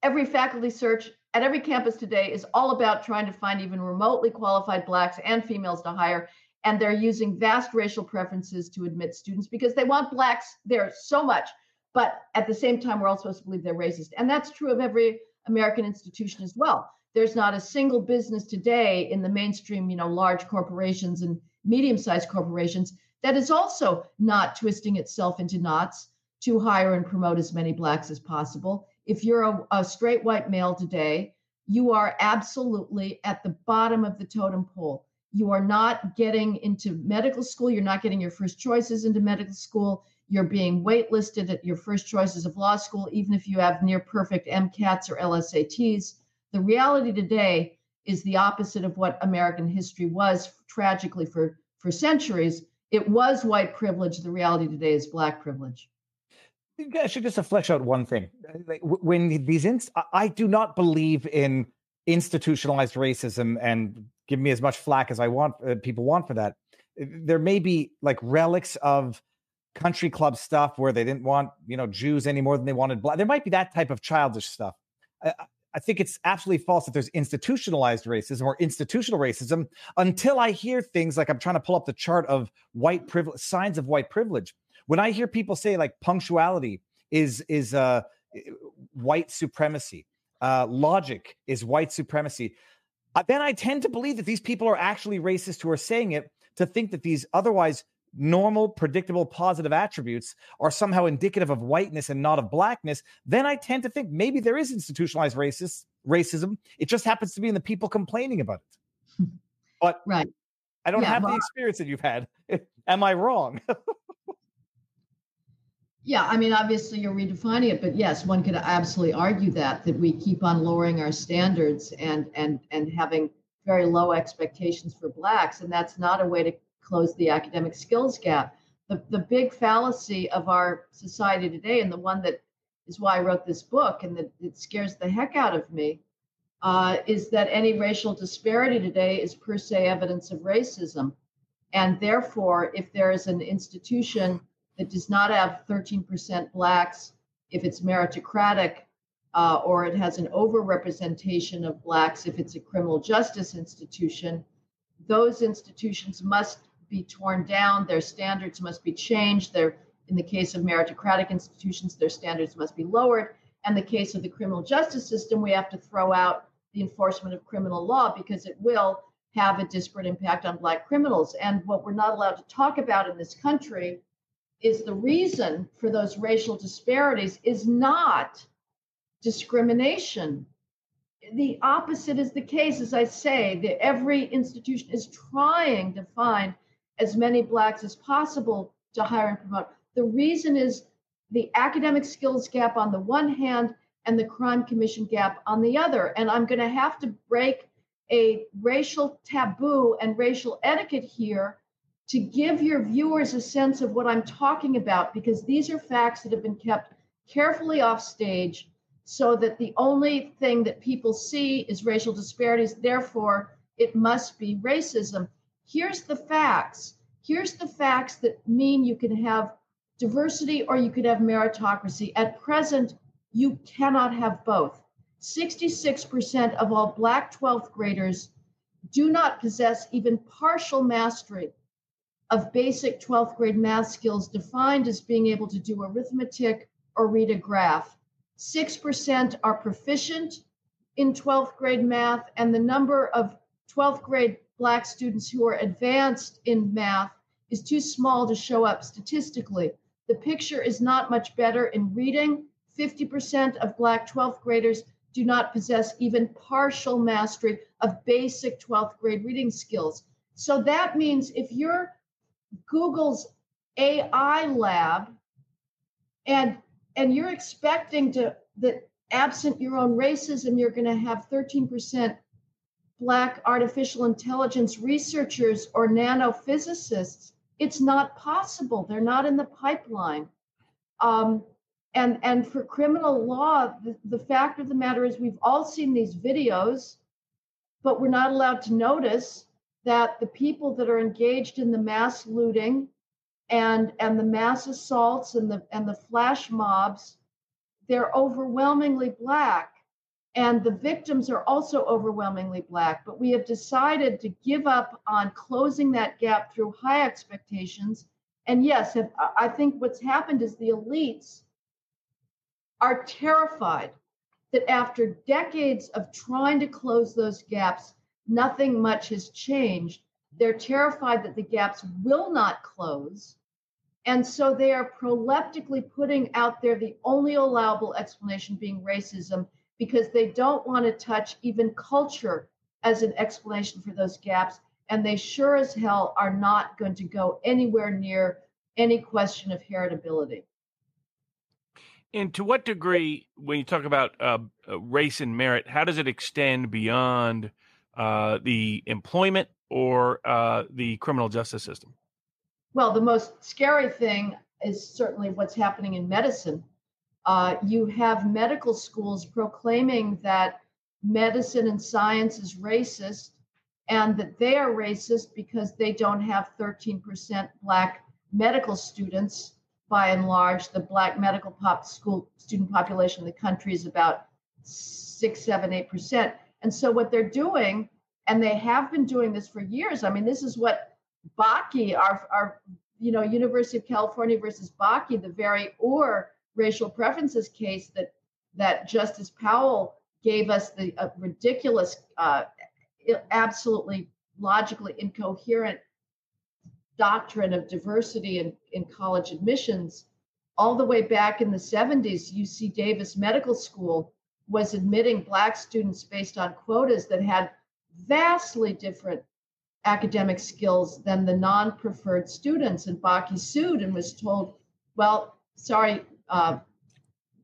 every faculty search at every campus today is all about trying to find even remotely qualified Blacks and females to hire. And they're using vast racial preferences to admit students because they want Blacks there so much. But at the same time, we're all supposed to believe they're racist. And that's true of every American institution as well. There's not a single business today in the mainstream, you know, large corporations and medium-sized corporations that is also not twisting itself into knots to hire and promote as many Blacks as possible. If you're a, a straight white male today, you are absolutely at the bottom of the totem pole. You are not getting into medical school. You're not getting your first choices into medical school. You're being waitlisted at your first choices of law school, even if you have near perfect MCATs or L S A Ts. The reality today is the opposite of what American history was, tragically, for, for centuries. It was white privilege. The reality today is Black privilege. I should just flesh out one thing. When these inst- I do not believe in institutionalized racism, and give me as much flack as I want, uh, people want for that. There may be like relics of country club stuff where they didn't want, you know, Jews any more than they wanted Black. There might be that type of childish stuff. I, I think it's absolutely false that there's institutionalized racism or institutional racism until I hear things like, I'm trying to pull up the chart of white privilege, signs of white privilege. When I hear people say like punctuality is, is uh, white supremacy, uh, logic is white supremacy, then I tend to believe that these people are actually racist who are saying it, to think that these otherwise normal, predictable, positive attributes are somehow indicative of whiteness and not of Blackness. Then I tend to think maybe there is institutionalized racist racism. It just happens to be in the people complaining about it. But right. I don't yeah, have well, the experience that you've had. Am I wrong? Yeah, I mean, obviously you're redefining it, but yes, one could absolutely argue that, that we keep on lowering our standards and and and having very low expectations for Blacks, and that's not a way to close the academic skills gap. The the big fallacy of our society today, and the one that is why I wrote this book, and that it scares the heck out of me, uh, is that any racial disparity today is per se evidence of racism. And therefore, if there is an institution that does not have thirteen percent Blacks, if it's meritocratic, uh, or it has an overrepresentation of Blacks, if it's a criminal justice institution, those institutions must be torn down. Their standards must be changed. Their, in the case of meritocratic institutions, their standards must be lowered. And in the case of the criminal justice system, we have to throw out the enforcement of criminal law because it will have a disparate impact on Black criminals. And what we're not allowed to talk about in this country is the reason for those racial disparities is not discrimination. The opposite is the case. As I say, that every institution is trying to find as many Blacks as possible to hire and promote. The reason is the academic skills gap on the one hand and the crime commission gap on the other. And I'm going to have to break a racial taboo and racial etiquette here to give your viewers a sense of what I'm talking about, because these are facts that have been kept carefully off stage so that the only thing that people see is racial disparities. Therefore, it must be racism. Here's the facts. Here's the facts that mean you can have diversity or you could have meritocracy. At present, you cannot have both. sixty-six percent of all Black twelfth graders do not possess even partial mastery of basic twelfth grade math skills defined as being able to do arithmetic or read a graph. six percent are proficient in twelfth grade math, and the number of twelfth grade Black students who are advanced in math is too small to show up statistically. The picture is not much better in reading. fifty percent of Black twelfth graders do not possess even partial mastery of basic twelfth grade reading skills. So that means if you're Google's A I lab and and you're expecting to that absent your own racism, you're going to have thirteen percent Black artificial intelligence researchers or nanophysicists, it's not possible. They're not in the pipeline. Um, and, and for criminal law, the, the fact of the matter is we've all seen these videos, but we're not allowed to notice that the people that are engaged in the mass looting and, and the mass assaults and the, and the flash mobs, they're overwhelmingly Black. And the victims are also overwhelmingly Black. But we have decided to give up on closing that gap through high expectations. And yes, if, I think what's happened is the elites are terrified that after decades of trying to close those gaps, nothing much has changed. They're terrified that the gaps will not close. And so they are proleptically putting out there the only allowable explanation being racism, because they don't want to touch even culture as an explanation for those gaps. And they sure as hell are not going to go anywhere near any question of heritability. And to what degree, when you talk about uh, race and merit, how does it extend beyond uh, the employment or uh, the criminal justice system? Well, the most scary thing is certainly what's happening in medicine. Uh, you have medical schools proclaiming that medicine and science is racist and that they are racist because they don't have thirteen percent Black medical students. By and large, the Black medical pop school student population in the country is about six, seven, eight percent. And so what they're doing, and they have been doing this for years. I mean, this is what Bakke, our, our you know, University of California versus Bakke, the very or racial preferences case that that Justice Powell gave us, the uh, ridiculous, uh, absolutely logically incoherent doctrine of diversity in, in college admissions. All the way back in the seventies, U C Davis Medical School was admitting Black students based on quotas that had vastly different academic skills than the non-preferred students. And Bakke sued and was told, well, sorry, Uh,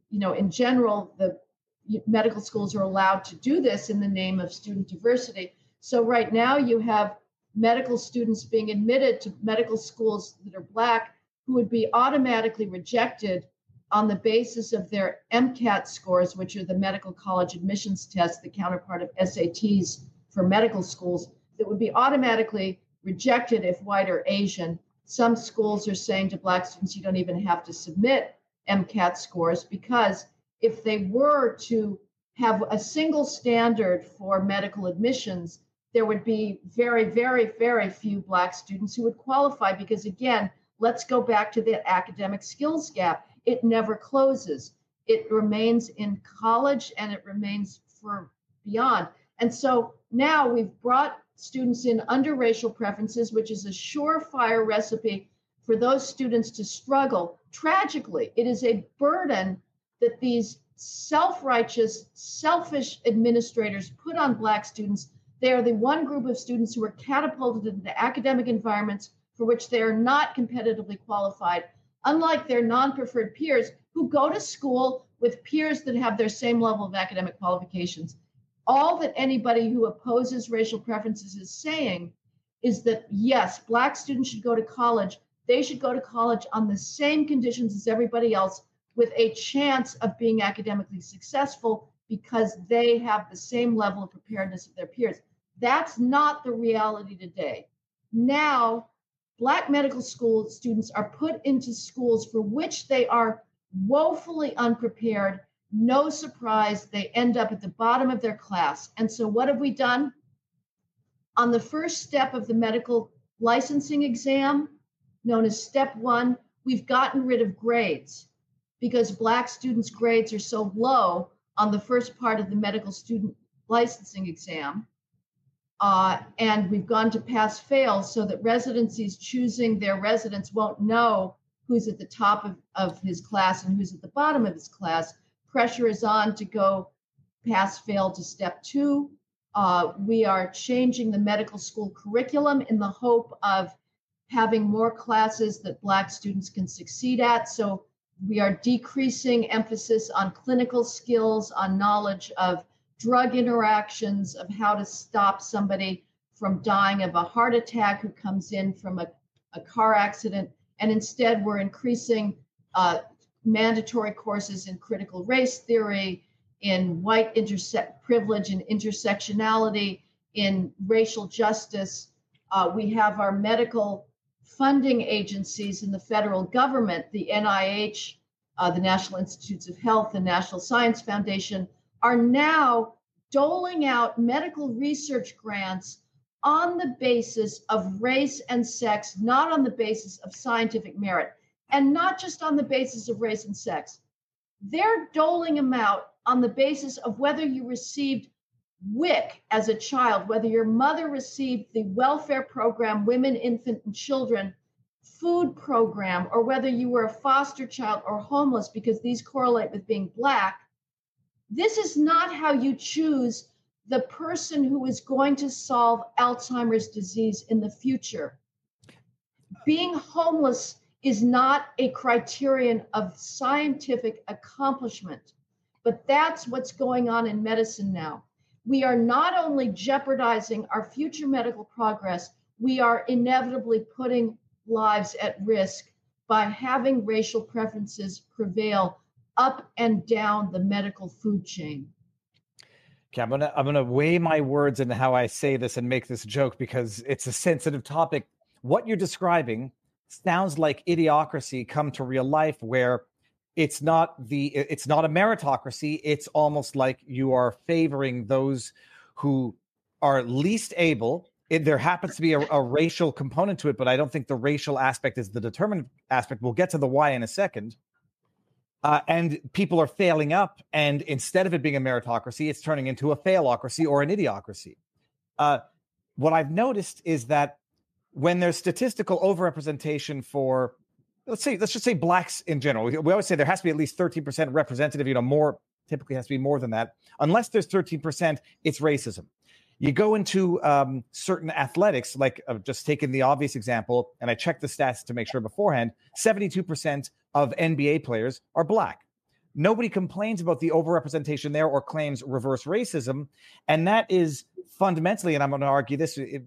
you know, in general, the medical schools are allowed to do this in the name of student diversity. So right now you have medical students being admitted to medical schools that are Black who would be automatically rejected on the basis of their MCAT scores, which are the medical college admissions tests, the counterpart of S A Ts for medical schools, that would be automatically rejected if white or Asian. Some schools are saying to Black students, you don't even have to submit MCAT scores, because if they were to have a single standard for medical admissions, there would be very, very, very few Black students who would qualify, because, again, let's go back to the academic skills gap. It never closes. It remains in college and it remains for beyond. And so now we've brought students in under racial preferences, which is a surefire recipe for those students to struggle. Tragically, it is a burden that these self-righteous, selfish administrators put on Black students. They are the one group of students who are catapulted into academic environments for which they are not competitively qualified, unlike their non-preferred peers who go to school with peers that have their same level of academic qualifications. All that anybody who opposes racial preferences is saying is that, yes, Black students should go to college. They should go to college on the same conditions as everybody else, with a chance of being academically successful, because they have the same level of preparedness of their peers. That's not the reality today. Now, Black medical school students are put into schools for which they are woefully unprepared. No surprise, they end up at the bottom of their class. And so what have we done? On the first step of the medical licensing exam, known as step one, we've gotten rid of grades, because Black students' grades are so low on the first part of the medical student licensing exam. Uh, and we've gone to pass-fail, so that residencies choosing their residents won't know who's at the top of, of his class and who's at the bottom of his class. Pressure is on to go pass-fail to step two. Uh, we are changing the medical school curriculum in the hope of having more classes that Black students can succeed at. So we are decreasing emphasis on clinical skills, on knowledge of drug interactions, of how to stop somebody from dying of a heart attack who comes in from a, a car accident. And instead, we're increasing uh, mandatory courses in critical race theory, in white interse- privilege and intersectionality, in racial justice. Uh, we have our medical funding agencies in the federal government, the N I H, uh, the National Institutes of Health, the National Science Foundation, are now doling out medical research grants on the basis of race and sex, not on the basis of scientific merit, and not just on the basis of race and sex. They're doling them out on the basis of whether you received WIC as a child, whether your mother received the welfare program, women, infant, and children, food program, or whether you were a foster child or homeless, because these correlate with being Black. This is not how you choose the person who is going to solve Alzheimer's disease in the future. Being homeless is not a criterion of scientific accomplishment, but that's what's going on in medicine now. We are not only jeopardizing our future medical progress, we are inevitably putting lives at risk by having racial preferences prevail up and down the medical food chain. Okay, I'm gonna I'm gonna weigh my words and how I say this and make this joke, because it's a sensitive topic. What you're describing sounds like idiocracy come to real life, where It's not the it's not a meritocracy. It's almost like you are favoring those who are least able. It, there happens to be a, a racial component to it, but I don't think the racial aspect is the determinant aspect. We'll get to the why in a second. Uh, and people are failing up, and instead of it being a meritocracy, it's turning into a failocracy or an idiocracy. Uh, what I've noticed is that when there's statistical overrepresentation for Let's say, let's just say Blacks in general. We always say there has to be at least thirteen percent representative, you know, more typically has to be more than that. Unless there's thirteen percent, it's racism. You go into um, certain athletics, like I've just taken the obvious example, and I checked the stats to make sure beforehand, seventy-two percent of N B A players are Black. Nobody complains about the overrepresentation there or claims reverse racism. And that is fundamentally, and I'm going to argue this, it,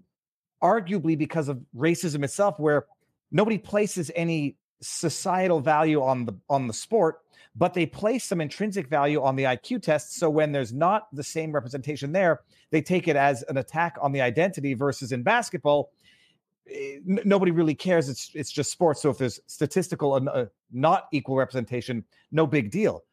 arguably because of racism itself, where nobody places any societal value on the on the sport, but they place some intrinsic value on the I Q test. So when there's not the same representation there, they take it as an attack on the identity, versus in basketball, nobody really cares. It's it's just sports. So if there's statistical and uh, not equal representation, no big deal.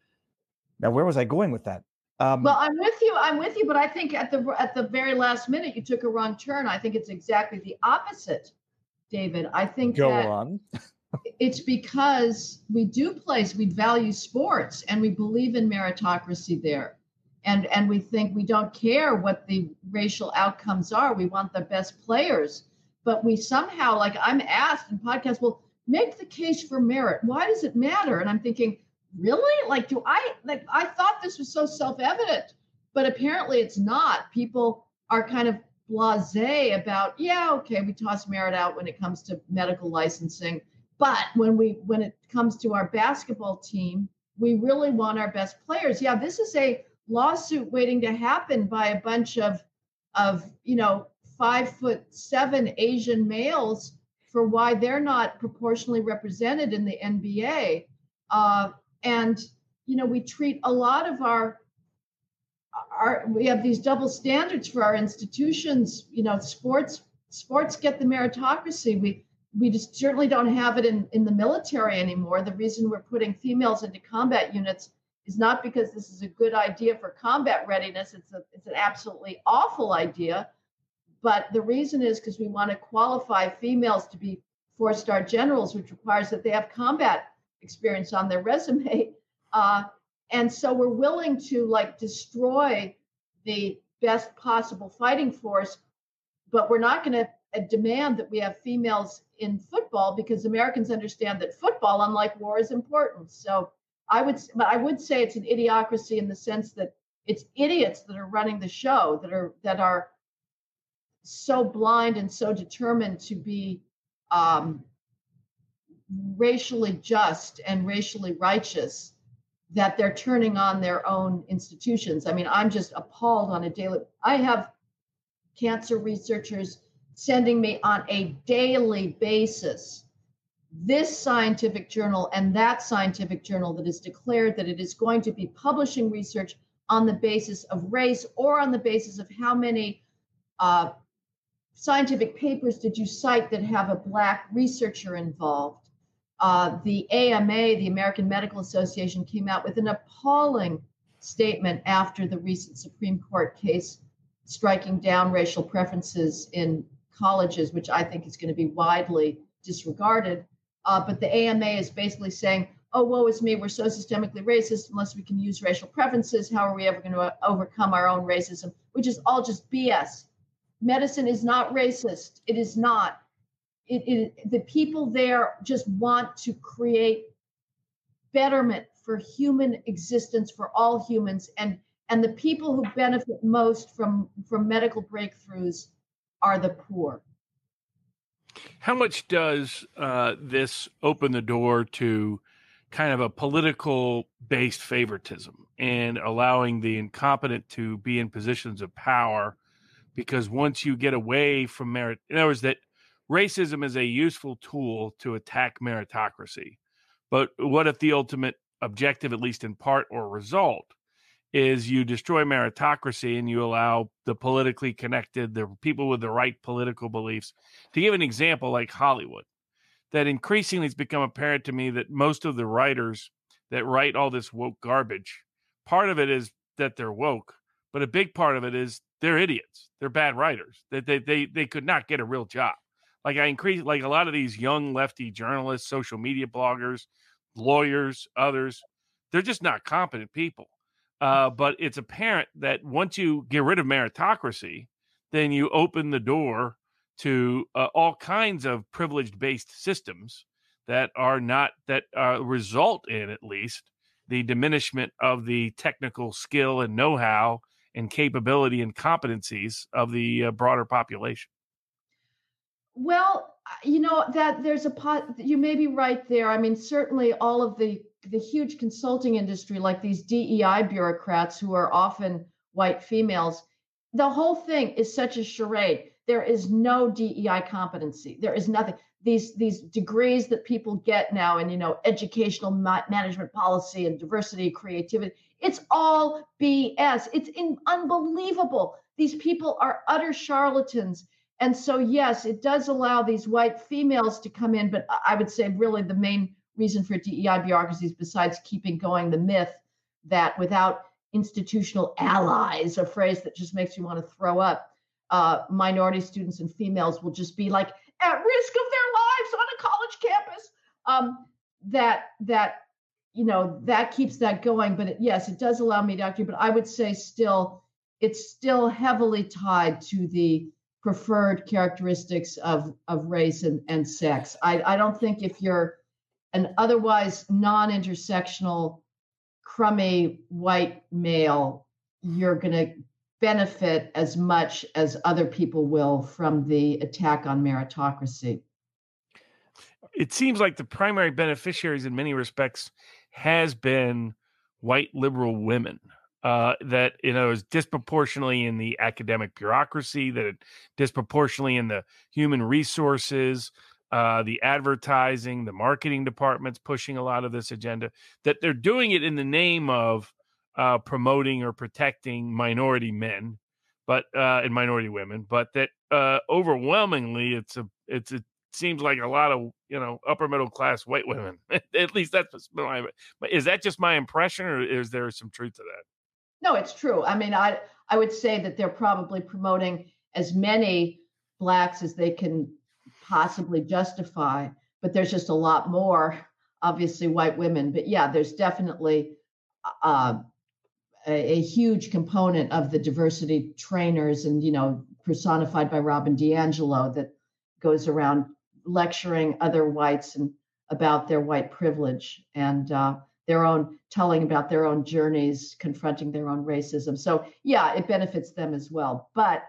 Now, where was I going with that? Um, well, I'm with you. I'm with you. But I think at the at the very last minute, you took a wrong turn. I think it's exactly the opposite, David. I think go that on. It's because we do place, we value sports, and we believe in meritocracy there. And and we think we don't care what the racial outcomes are. We want the best players. But we somehow, like I'm asked in podcasts, well, make the case for merit. Why does it matter? And I'm thinking, really? Like, do I, like, I thought this was so self-evident, but apparently it's not. People are kind of blasé about, yeah, okay, we toss merit out when it comes to medical licensing. But when we, when it comes to our basketball team, we really want our best players. Yeah, this is a lawsuit waiting to happen by a bunch of, of, you know, five foot seven Asian males for why they're not proportionally represented in the N B A. Uh, and, you know, we treat a lot of our, our, we have these double standards for our institutions. You know, sports, sports get the meritocracy. We, we just certainly don't have it in, in the military anymore. The reason we're putting females into combat units is not because this is a good idea for combat readiness. It's a, it's an absolutely awful idea. But the reason is because we want to qualify females to be four-star generals, which requires that they have combat experience on their resume. Uh, and so we're willing to, like, destroy the best possible fighting force, but we're not going to uh, demand that we have females in football, because Americans understand that football, unlike war, is important. So I would, but I would say it's an idiocracy in the sense that it's idiots that are running the show, that are that are. so blind and so determined to be um, racially just and racially righteous that they're turning on their own institutions. I mean, I'm just appalled on a daily. I have cancer researchers sending me on a daily basis this scientific journal and that scientific journal that has declared that it is going to be publishing research on the basis of race or on the basis of how many uh, scientific papers did you cite that have a black researcher involved? Uh, the A M A, the American Medical Association, came out with an appalling statement after the recent Supreme Court case striking down racial preferences in colleges, which I think is going to be widely disregarded. Uh, but the A M A is basically saying, oh, woe is me, we're so systemically racist, unless we can use racial preferences, how are we ever going to overcome our own racism? Which is all just B S. Medicine is not racist. It is not. It, it, the people there just want to create betterment for human existence for all humans, and and the people who benefit most from from medical breakthroughs are the poor. How much does uh, this open the door to kind of a political-based favoritism and allowing the incompetent to be in positions of power? Because once you get away from merit, in other words, that racism is a useful tool to attack meritocracy. But what if the ultimate objective, at least in part or result, is you destroy meritocracy and you allow the politically connected, the people with the right political beliefs? To give an example, like Hollywood, that increasingly has become apparent to me that most of the writers that write all this woke garbage, part of it is that they're woke, but a big part of it is they're idiots. They're bad writers. That they, they, they they could not get a real job. Like I increase like a lot of these young lefty journalists, social media bloggers, lawyers, others. They're just not competent people. Uh, but it's apparent that once you get rid of meritocracy, then you open the door to uh, all kinds of privileged-based systems that are not that uh, result in at least the diminishment of the technical skill and know-how and capability and competencies of the uh, broader population? Well, you know, that there's a pot, you may be right there. I mean, certainly all of the, the huge consulting industry, like these D E I bureaucrats who are often white females, the whole thing is such a charade. There is no D E I competency. There is nothing. these these degrees that people get now in, you know, educational ma- management policy and diversity, creativity. It's all B S. It's in, unbelievable. These people are utter charlatans. And so, yes, it does allow these white females to come in. But I would say really the main reason for D E I bureaucracies, besides keeping going the myth that without institutional allies, a phrase that just makes you want to throw up, uh, minority students and females will just be like at risk of their lives on a college campus. Um, that, that, you know, that keeps that going. But it, yes, it does allow me to argue, but I would say still, it's still heavily tied to the preferred characteristics of, of race and, and sex. I, I don't think if you're an otherwise non-intersectional, crummy white male, you're going to benefit as much as other people will from the attack on meritocracy. It seems like the primary beneficiaries in many respects has been white liberal women, uh, that, you know, is disproportionately in the academic bureaucracy, that it disproportionately in the human resources, uh, the advertising, the marketing departments pushing a lot of this agenda, that they're doing it in the name of uh, promoting or protecting minority men, but, uh, and minority women, but that, uh, overwhelmingly it's a, it's a, seems like a lot of, you know, upper middle class white women. At least that's my, is that just my impression, or is there some truth to that? No, it's true. I mean, I I would say that they're probably promoting as many blacks as they can possibly justify, but there's just a lot more, obviously, white women. But yeah, there's definitely uh, a, a huge component of the diversity trainers, and, you know, personified by Robin DiAngelo, that goes around lecturing other whites and about their white privilege and uh, their own telling about their own journeys, confronting their own racism. So yeah, it benefits them as well. But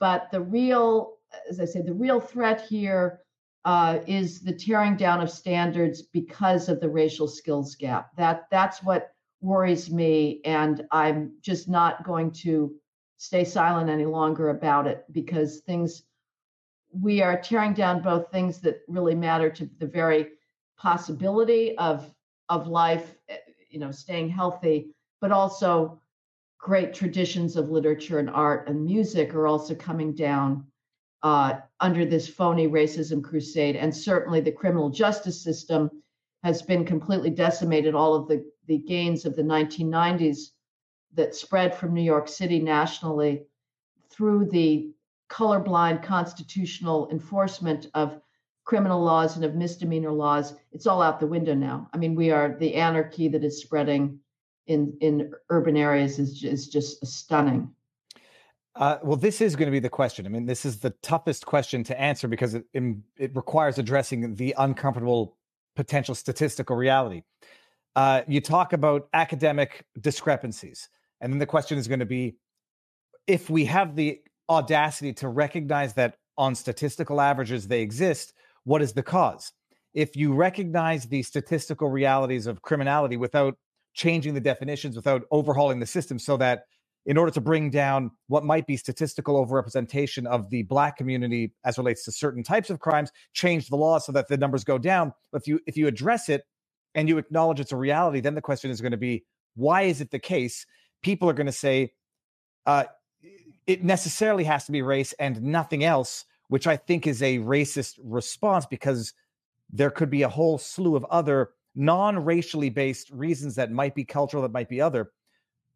but the real, as I said, the real threat here uh, is the tearing down of standards because of the racial skills gap. That that's what worries me, and I'm just not going to stay silent any longer about it, because things. We are tearing down both things that really matter to the very possibility of of life, you know, staying healthy, but also great traditions of literature and art and music are also coming down uh, under this phony racism crusade. And certainly the criminal justice system has been completely decimated. All of the, the gains of the nineteen nineties that spread from New York City nationally through the colorblind constitutional enforcement of criminal laws and of misdemeanor laws, it's all out the window now. I mean, we are, the anarchy that is spreading in, in urban areas is, is just stunning. Uh, well, this is going to be the question. I mean, this is the toughest question to answer, because it, it requires addressing the uncomfortable potential statistical reality. Uh, you talk about academic discrepancies, and then the question is going to be, if we have the audacity to recognize that on statistical averages they exist, what is the cause? If you recognize the statistical realities of criminality without changing the definitions, without overhauling the system, so that in order to bring down what might be statistical overrepresentation of the Black community as relates to certain types of crimes, change the law so that the numbers go down. If you if you address it and you acknowledge it's a reality, then the question is going to be, why is it the case? People are going to say, uh, it necessarily has to be race and nothing else, which I think is a racist response, because there could be a whole slew of other non-racially based reasons that might be cultural, that might be other.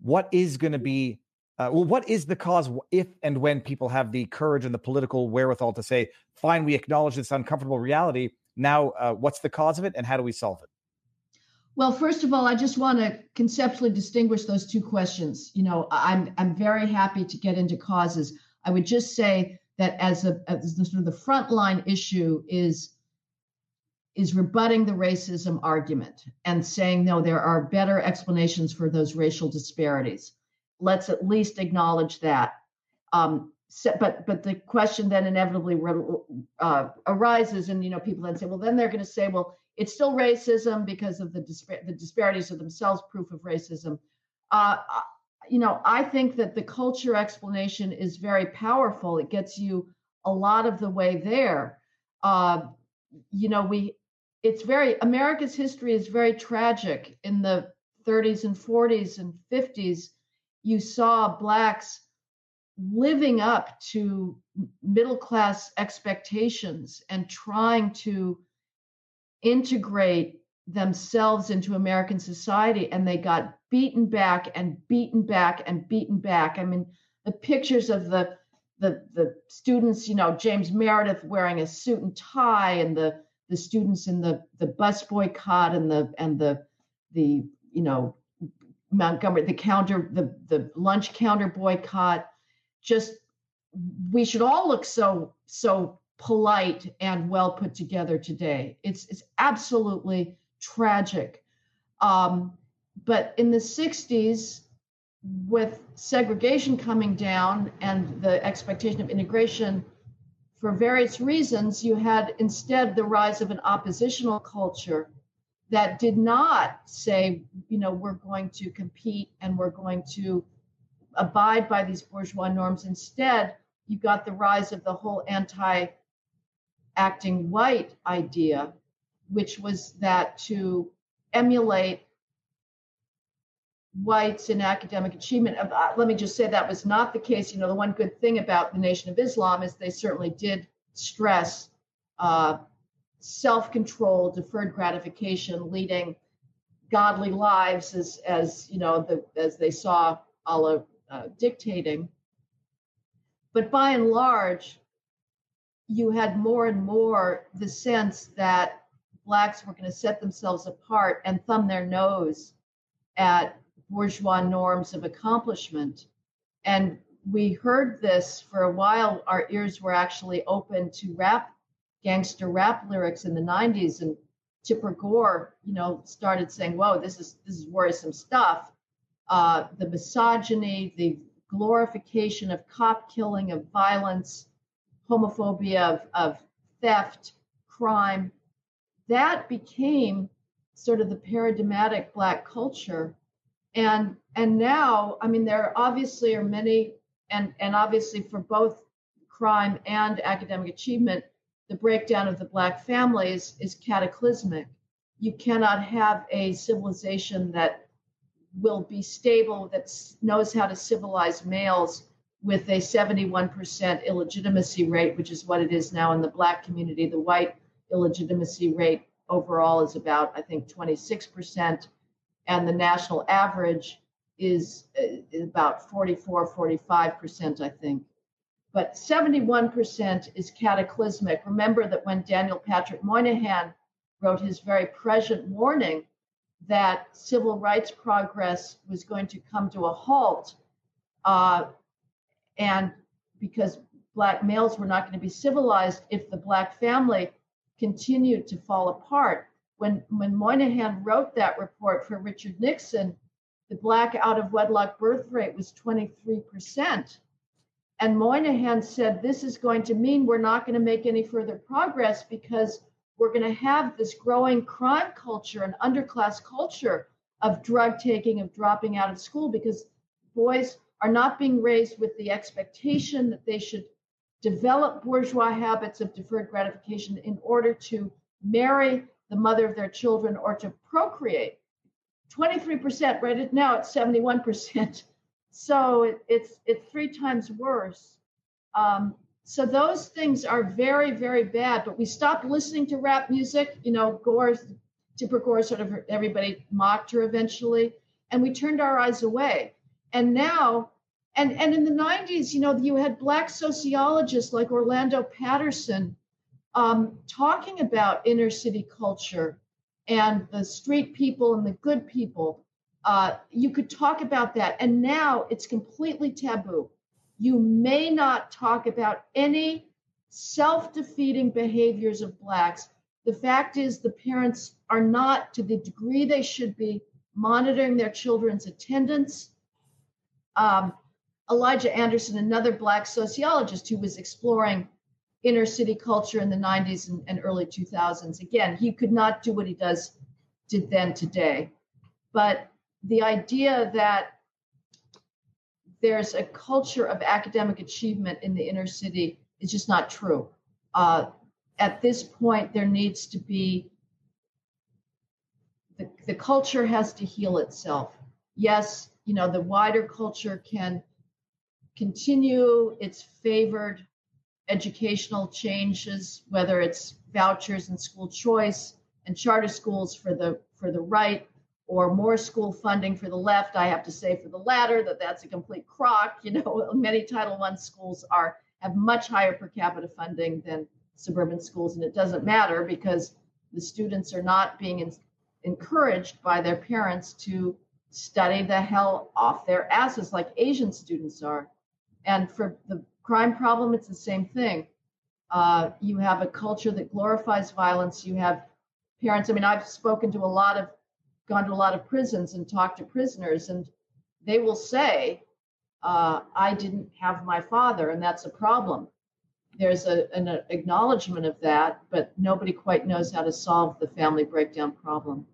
What is going to be, uh, well, what is the cause if and when people have the courage and the political wherewithal to say, fine, we acknowledge this uncomfortable reality. Now, uh, what's the cause of it and how do we solve it? Well, first of all, I just want to conceptually distinguish those two questions. You know, I'm I'm very happy to get into causes. I would just say that as a as the sort of the frontline issue is is rebutting the racism argument and saying, no, there are better explanations for those racial disparities. Let's at least acknowledge that. Um, so, but but the question then inevitably uh, arises, and you know, people then say, well, then they're going to say, well, it's still racism because of the, dispar- the disparities are themselves proof of racism. Uh, you know, I think that the culture explanation is very powerful. It gets you a lot of the way there. Uh, you know, we, it's very, America's history is very tragic. In the thirties and forties and fifties, you saw Blacks living up to middle-class expectations and trying to integrate themselves into American society, and they got beaten back and beaten back and beaten back. I mean, the pictures of the the the students, you know, James Meredith wearing a suit and tie, and the the students in the the bus boycott, and the and the the you know Montgomery the counter the the lunch counter boycott. Just, we should all look so so polite and well put together today. It's it's absolutely tragic. Um, but in the sixties, with segregation coming down and the expectation of integration, for various reasons, you had instead the rise of an oppositional culture that did not say, you know, we're going to compete and we're going to abide by these bourgeois norms. Instead, you got the rise of the whole anti-acting white idea, which was that to emulate whites in academic achievement. Uh, let me just say that was not the case. You know, the one good thing about the Nation of Islam is they certainly did stress uh, self-control, deferred gratification, leading godly lives, as as you know, the, as they saw Allah uh, dictating. But by and large, you had more and more the sense that Blacks were going to set themselves apart and thumb their nose at bourgeois norms of accomplishment. And we heard this for a while. Our ears were actually open to rap, gangster rap lyrics in the nineties. And Tipper Gore, you know, started saying, whoa, this is, this is worrisome stuff. Uh, the misogyny, the glorification of cop killing, of violence, homophobia, of, of theft, crime, that became sort of the paradigmatic Black culture. And and now, I mean, there obviously are many, and, and obviously for both crime and academic achievement, the breakdown of the Black family is, is cataclysmic. You cannot have a civilization that will be stable, that knows how to civilize males with a seventy-one percent illegitimacy rate, which is what it is now in the Black community. The white illegitimacy rate overall is about, I think, twenty-six percent. And the national average is about forty-four, forty-five percent, I think. But seventy-one percent is cataclysmic. Remember that when Daniel Patrick Moynihan wrote his very prescient warning that civil rights progress was going to come to a halt, uh, and because Black males were not going to be civilized if the Black family continued to fall apart. When, when Moynihan wrote that report for Richard Nixon, the Black out of wedlock birth rate was twenty-three percent. And Moynihan said, this is going to mean we're not going to make any further progress because we're going to have this growing crime culture and underclass culture of drug taking, of dropping out of school, because boys are not being raised with the expectation that they should develop bourgeois habits of deferred gratification in order to marry the mother of their children or to procreate. twenty-three percent, right now it's seventy-one percent. So it, it's it's three times worse. Um, so those things are very, very bad, but we stopped listening to rap music. You know, Gore, Tipper Gore, sort of everybody mocked her eventually, and we turned our eyes away. And now, And and in the nineties, you know, you had Black sociologists like Orlando Patterson um, talking about inner city culture and the street people and the good people. Uh, you could talk about that. And now it's completely taboo. You may not talk about any self-defeating behaviors of Blacks. The fact is the parents are not, to the degree they should be, monitoring their children's attendance. Um, Elijah Anderson, another Black sociologist who was exploring inner city culture in the nineties and, and early two thousands. Again, he could not do what he does did then today. But the idea that there's a culture of academic achievement in the inner city is just not true. Uh, at this point, there needs to be, the, the culture has to heal itself. Yes, you know, the wider culture can continue its favored educational changes, whether it's vouchers and school choice and charter schools for the for the right, or more school funding for the left. I have to say for the latter that that's a complete crock. You know, many Title one schools are have much higher per capita funding than suburban schools, and it doesn't matter because the students are not being in, encouraged by their parents to study the hell off their asses like Asian students are. And for the crime problem, it's the same thing. Uh, you have a culture that glorifies violence. You have parents. I mean, I've spoken to a lot of, gone to a lot of prisons and talked to prisoners, and they will say, uh, I didn't have my father, and that's a problem. There's a, an acknowledgement of that, but nobody quite knows how to solve the family breakdown problem.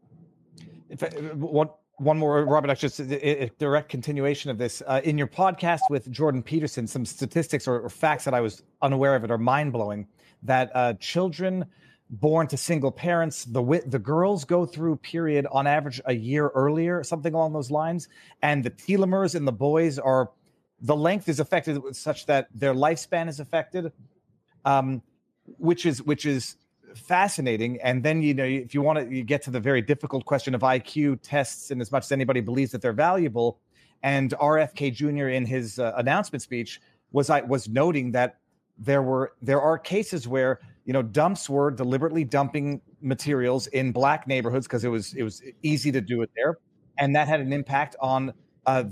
In fact, what... One more, Robert, just a, a direct continuation of this. Uh, in your podcast with Jordan Peterson, some statistics or, or facts that I was unaware of it are mind-blowing, that uh, children born to single parents, the the girls go through period on average a year earlier, something along those lines, and the telomeres in the boys are, the length is affected such that their lifespan is affected, um, which is which is... fascinating. And then, you know, if you want to, you get to the very difficult question of I Q tests, and as much as anybody believes that they're valuable. And R F K Junior in his uh, announcement speech was I was noting that there were there are cases where, you know, dumps were deliberately dumping materials in black neighborhoods because it was it was easy to do it there, and that had an impact on uh,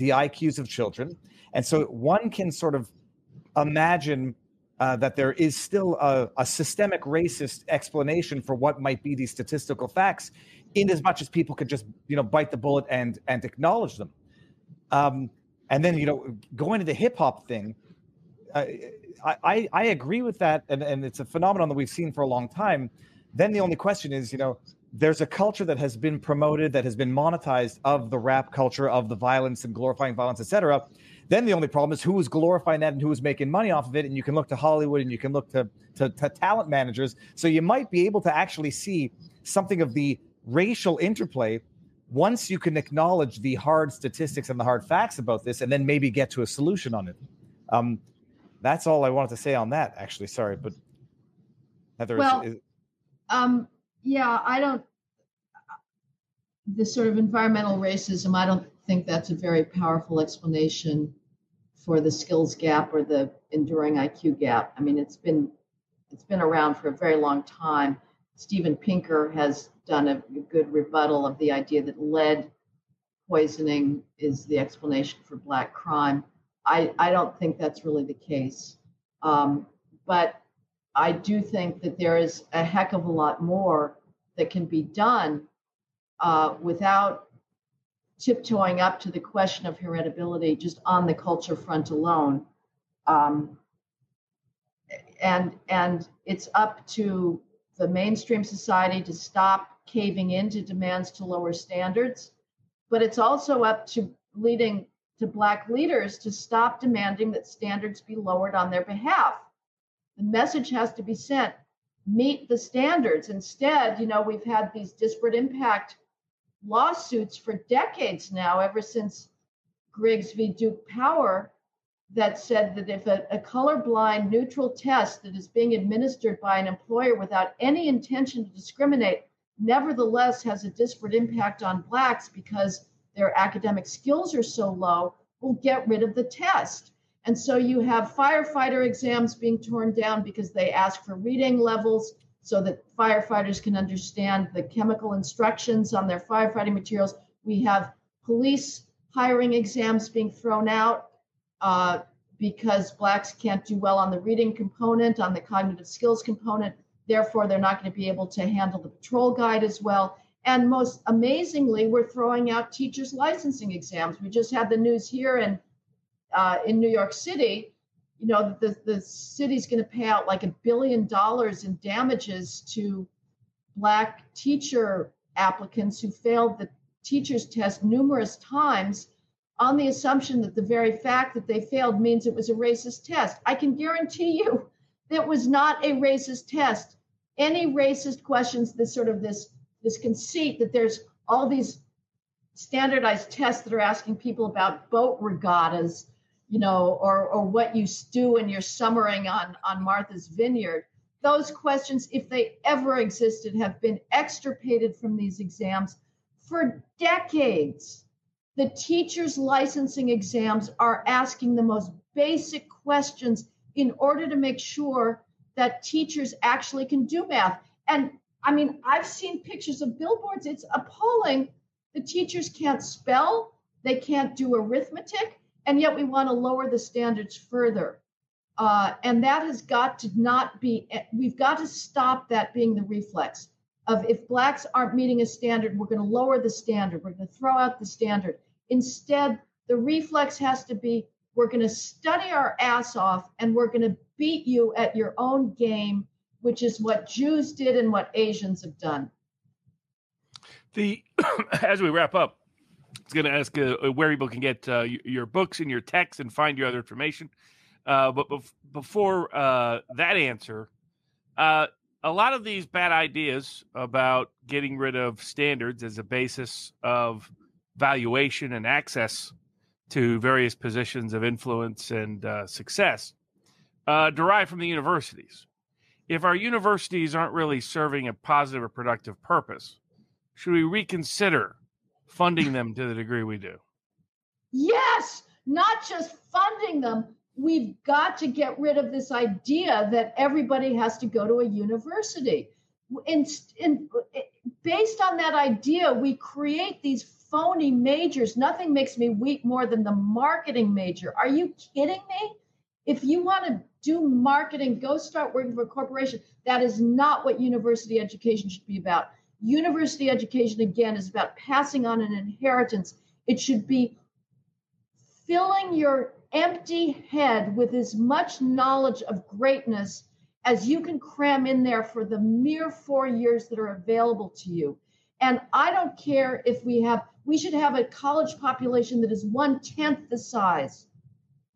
the I Qs of children. And so one can sort of imagine Uh, that there is still a, a systemic racist explanation for what might be these statistical facts, in as much as people could just, you know, bite the bullet and and acknowledge them. Um, and then, you know, going to the hip hop thing, uh, I, I I agree with that, and, and it's a phenomenon that we've seen for a long time. Then the only question is, you know, there's a culture that has been promoted, that has been monetized, of the rap culture, of the violence and glorifying violence, et cetera. Then the only problem is who is glorifying that and who is making money off of it. And you can look to Hollywood, and you can look to, to, to talent managers. So you might be able to actually see something of the racial interplay once you can acknowledge the hard statistics and the hard facts about this, and then maybe get to a solution on it. Um, that's all I wanted to say on that, actually. Sorry, but Heather. Well, is, is... Um, yeah, I don't. This sort of environmental racism, I don't think that's a very powerful explanation for the skills gap or the enduring I Q gap. I mean, it's been it's been around for a very long time. Steven Pinker has done a good rebuttal of the idea that lead poisoning is the explanation for black crime. I, I don't think that's really the case. Um, but I do think that there is a heck of a lot more that can be done Uh, without tiptoeing up to the question of heritability, just on the culture front alone, um, and and it's up to the mainstream society to stop caving into demands to lower standards, but it's also up to leading to Black leaders to stop demanding that standards be lowered on their behalf. The message has to be sent: meet the standards. Instead, you know, we've had these disparate impact lawsuits for decades now, ever since Griggs v. Duke Power, that said that if a, a colorblind neutral test that is being administered by an employer without any intention to discriminate nevertheless has a disparate impact on Blacks because their academic skills are so low, we'll get rid of the test. And so you have firefighter exams being torn down because they ask for reading levels so that firefighters can understand the chemical instructions on their firefighting materials. We have police hiring exams being thrown out uh, because Blacks can't do well on the reading component, on the cognitive skills component. Therefore, they're not going to be able to handle the patrol guide as well. And most amazingly, we're throwing out teachers' licensing exams. We just had the news here in Uh, in New York City, you know, the, the city's going to pay out like a billion dollars in damages to Black teacher applicants who failed the teacher's test numerous times on the assumption that the very fact that they failed means it was a racist test. I can guarantee you that was not a racist test. any racist questions, this sort of this, this conceit that there's all these standardized tests that are asking people about boat regattas, you know, or or what you do when you're summering on, on Martha's Vineyard. Those questions, if they ever existed, have been extirpated from these exams for decades. The teachers' licensing exams are asking the most basic questions in order to make sure that teachers actually can do math. And I mean, I've seen pictures of billboards. It's appalling. The teachers can't spell, they can't do arithmetic, and yet we want to lower the standards further. Uh, and that has got to not be, we've got to stop that being the reflex of if Blacks aren't meeting a standard, we're going to lower the standard, we're going to throw out the standard. Instead, the reflex has to be, we're going to study our ass off and we're going to beat you at your own game, which is what Jews did and what Asians have done. The as we wrap up, I was going to ask uh, where people can get uh, your books and your texts and find your other information. Uh, but bef- before uh, that answer, uh, a lot of these bad ideas about getting rid of standards as a basis of valuation and access to various positions of influence and uh, success uh, derive from the universities. If our universities aren't really serving a positive or productive purpose, should we reconsider funding them to the degree we do? Yes, not just funding them. We've got to get rid of this idea that everybody has to go to a university. And, and based on that idea, we create these phony majors. Nothing makes me weak more than the marketing major. Are you kidding me? If you want to do marketing, go start working for a corporation. That is not what university education should be about. University education, again, is about passing on an inheritance. It should be filling your empty head with as much knowledge of greatness as you can cram in there for the mere four years that are available to you. And I don't care if we have, we should have a college population that is one-tenth the size.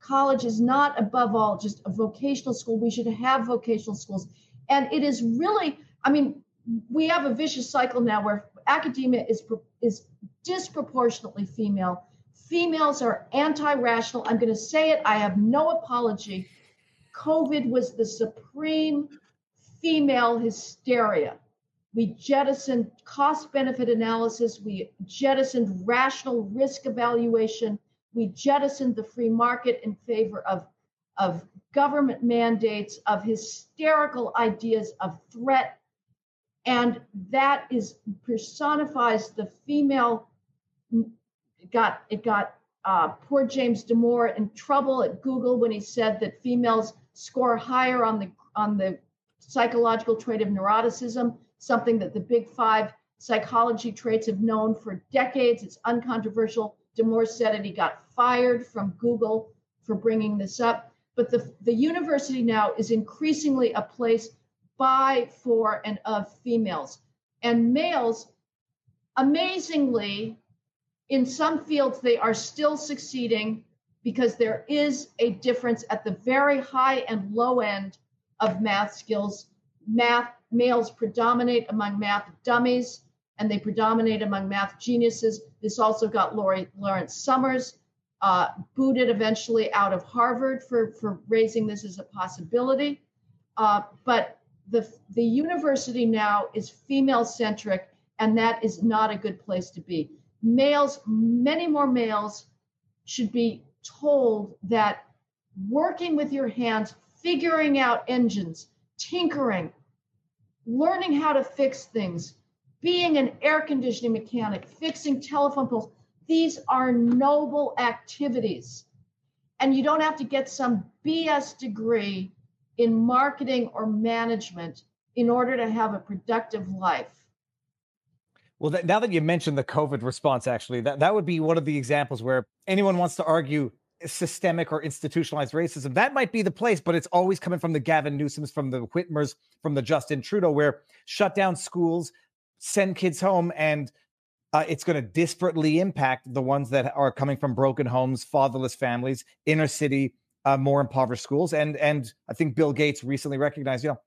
College is not, above all, just a vocational school. We should have vocational schools. And it is really, I mean, we have a vicious cycle now where academia is is disproportionately female. Females are anti-rational. I'm going to say it. I have no apology. COVID was the supreme female hysteria. We jettisoned cost-benefit analysis. We jettisoned rational risk evaluation. We jettisoned the free market in favor of, of government mandates, of hysterical ideas of threat. And that is personifies the female. It got it got uh, poor James Damore in trouble at Google when he said that females score higher on the on the psychological trait of neuroticism, something that the big five psychology traits have known for decades. It's uncontroversial. Damore said it. He got fired from Google for bringing this up. But the the university now is increasingly a place by, for, and of females. And males, amazingly, in some fields, they are still succeeding because there is a difference at the very high and low end of math skills. Math, males predominate among math dummies, and they predominate among math geniuses. This also got Laurie, Lawrence Summers uh, booted eventually out of Harvard for, for raising this as a possibility. Uh, but the, the university now is female-centric, and that is not a good place to be. Males, many more males should be told that working with your hands, figuring out engines, tinkering, learning how to fix things, being an air conditioning mechanic, fixing telephone poles, these are noble activities. And you don't have to get some B S degree in marketing or management in order to have a productive life. Well, that, now that you mentioned the COVID response, actually, that, that would be one of the examples where anyone wants to argue systemic or institutionalized racism. That might be the place, but it's always coming from the Gavin Newsoms, from the Whitmers, from the Justin Trudeau, where shut down schools, send kids home, and uh, it's going to disparately impact the ones that are coming from broken homes, fatherless families, inner city, uh, more impoverished schools. And, and I think Bill Gates recently recognized, you know,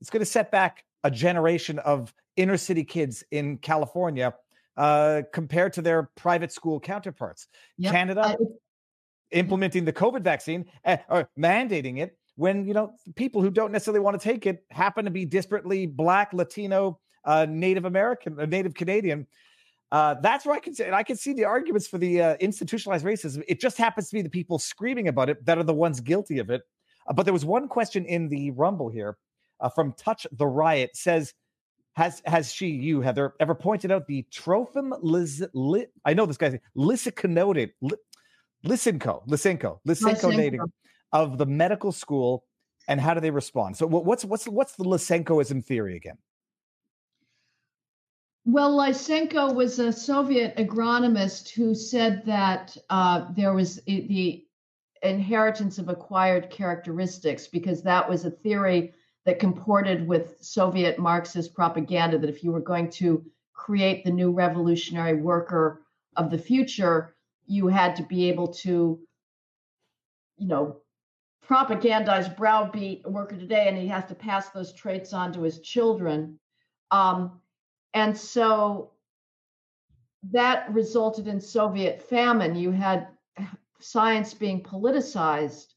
it's going to set back a generation of inner city kids in California uh, compared to their private school counterparts. Yep. Canada I, implementing the COVID vaccine uh, or mandating it when, you know, people who don't necessarily want to take it happen to be disparately Black, Latino, uh, Native American, uh, Native Canadian. Uh, that's where I can say, I can see the arguments for the uh, institutionalized racism. It just happens to be the people screaming about it that are the ones guilty of it. Uh, but there was one question in the Rumble here uh, from Touch the Riot says, has has she, you, Heather, ever pointed out the Trofim Liz, li, I know this guy's name, Lysenko, Lysenko, Lysenko, Lysenko dating of the medical school, and how do they respond? So what's what's what's the Lysenkoism theory again? Well, Lysenko was a Soviet agronomist who said that uh, there was the inheritance of acquired characteristics, because that was a theory that comported with Soviet Marxist propaganda, that if you were going to create the new revolutionary worker of the future, you had to be able to, you know, propagandize, browbeat a worker today, and he has to pass those traits on to his children. Um, And so that resulted in Soviet famine. You had science being politicized.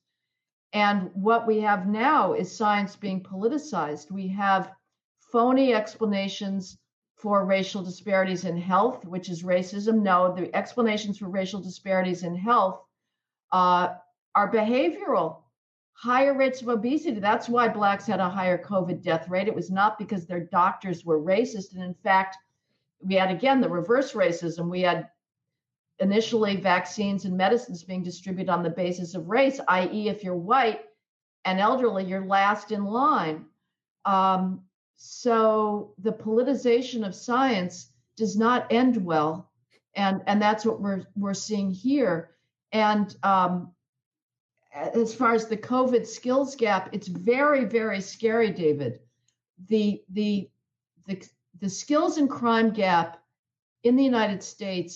And what we have now is science being politicized. We have phony explanations for racial disparities in health, which is racism. No, the explanations for racial disparities in health uh, are behavioral. Higher rates of obesity. That's why Blacks had a higher COVID death rate. It was not because their doctors were racist. And in fact, we had, again, the reverse racism. We had initially vaccines and medicines being distributed on the basis of race, that is if you're white and elderly, you're last in line. Um, so the politicization of science does not end well. And, and that's what we're, we're seeing here. And, um, as far as the COVID skills gap, it's very, very scary, David. The, the the the skills and crime gap in the United States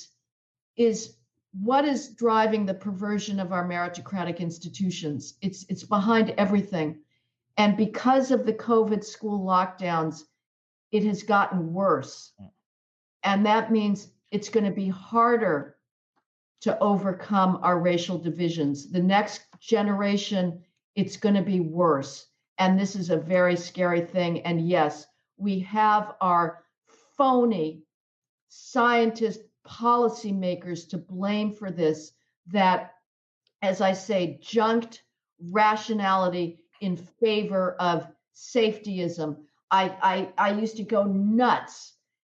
is what is driving the perversion of our meritocratic institutions. It's it's behind everything. And because of the COVID school lockdowns, it has gotten worse. And that means it's going to be harder to overcome our racial divisions. The next generation, it's going to be worse. And this is a very scary thing. And yes, we have our phony scientist policymakers to blame for this, that, as I say, junked rationality in favor of safetyism. I, I, I used to go nuts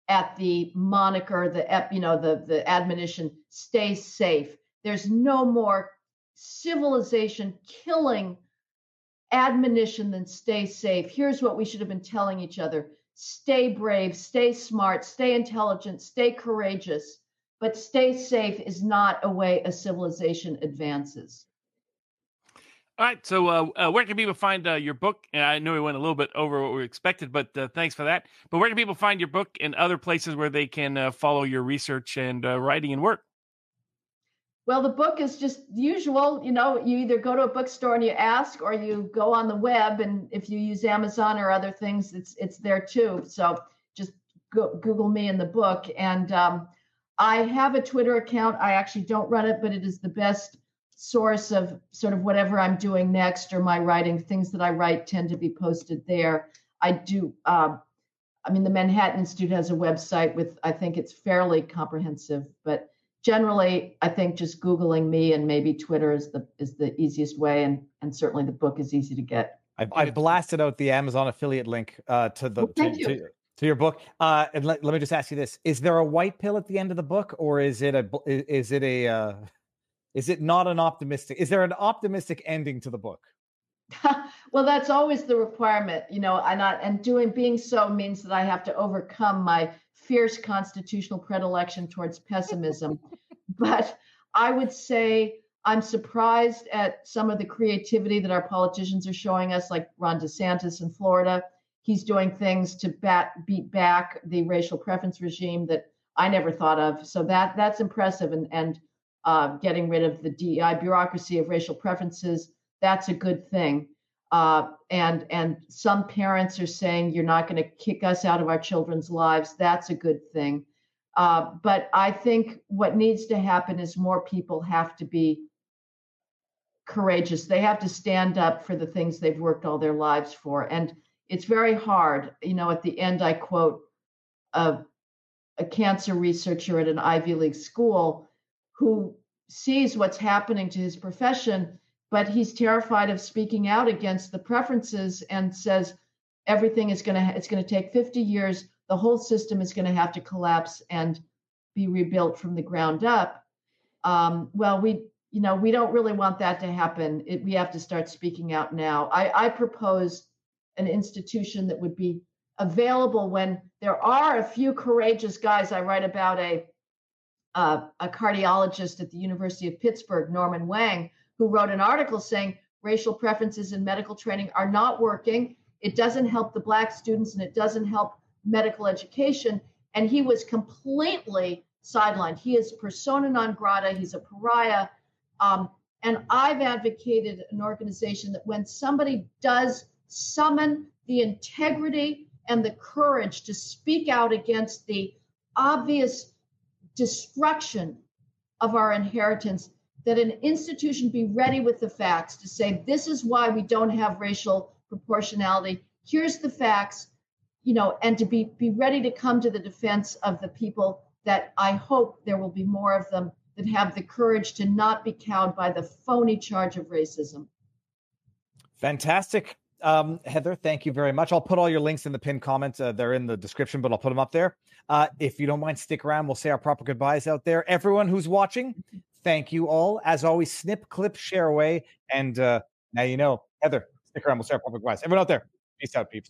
at the moniker, the, you know, the, the admonition, stay safe. There's no more civilization killing admonition than stay safe. Here's what we should have been telling each other. Stay brave, stay smart, stay intelligent, stay courageous, but stay safe is not a way a civilization advances. All right. So uh, uh, where can people find uh, your book? And I know we went a little bit over what we expected, but uh, thanks for that. But where can people find your book and other places where they can uh, follow your research and uh, writing and work? Well, the book is just usual. You know, you either go to a bookstore and you ask, or you go on the web. And if you use Amazon or other things, it's it's there too. So just go, Google me in the book. And um, I have a Twitter account. I actually don't run it, but it is the best source of sort of whatever I'm doing next or my writing. Things that I write tend to be posted there. I do. Uh, I mean, the Manhattan Institute has a website with, I think it's fairly comprehensive, but generally, I think just Googling me and maybe Twitter is the is the easiest way. And, and certainly the book is easy to get. I, I blasted out the Amazon affiliate link uh, to the well, to, you. To, to your book. Uh, and let, let me just ask you this. Is there a white pill at the end of the book, or is it a is it a uh... Is it not an optimistic? Is there an optimistic ending to the book? Well, that's always the requirement, you know. I not and doing being so means that I have to overcome my fierce constitutional predilection towards pessimism. But I would say I'm surprised at some of the creativity that our politicians are showing us, like Ron DeSantis in Florida. He's doing things to bat, beat back the racial preference regime that I never thought of. So that that's impressive, and and. Uh, getting rid of the D E I bureaucracy of racial preferences, that's a good thing. Uh, and and some parents are saying, you're not going to kick us out of our children's lives. That's a good thing. Uh, but I think what needs to happen is more people have to be courageous. They have to stand up for the things they've worked all their lives for. And it's very hard. You know, at the end, I quote a, a cancer researcher at an Ivy League school who sees what's happening to his profession, but he's terrified of speaking out against the preferences and says, everything is going to, it's going to take fifty years. The whole system is going to have to collapse and be rebuilt from the ground up. Um, well, we, you know, we don't really want that to happen. It, we have to start speaking out now. I, I propose an institution that would be available when there are a few courageous guys. I write about a uh, a cardiologist at the University of Pittsburgh, Norman Wang, who wrote an article saying racial preferences in medical training are not working. It doesn't help the Black students and it doesn't help medical education. And he was completely sidelined. He is persona non grata. He's a pariah. Um, and I've advocated an organization that when somebody does summon the integrity and the courage to speak out against the obvious destruction of our inheritance, that an institution be ready with the facts to say, this is why we don't have racial proportionality. Here's the facts. You know, and to be be ready to come to the defense of the people that I hope there will be more of them that have the courage to not be cowed by the phony charge of racism. Fantastic. Um, Heather, thank you very much. I'll put all your links in the pinned comments. Uh, they're in the description, but I'll put them up there. Uh, if you don't mind, stick around. We'll say our proper goodbyes out there. Everyone who's watching, thank you all. As always, snip, clip, share away. And uh, now you know. Heather, stick around. We'll say our proper goodbyes. Everyone out there, peace out, peeps.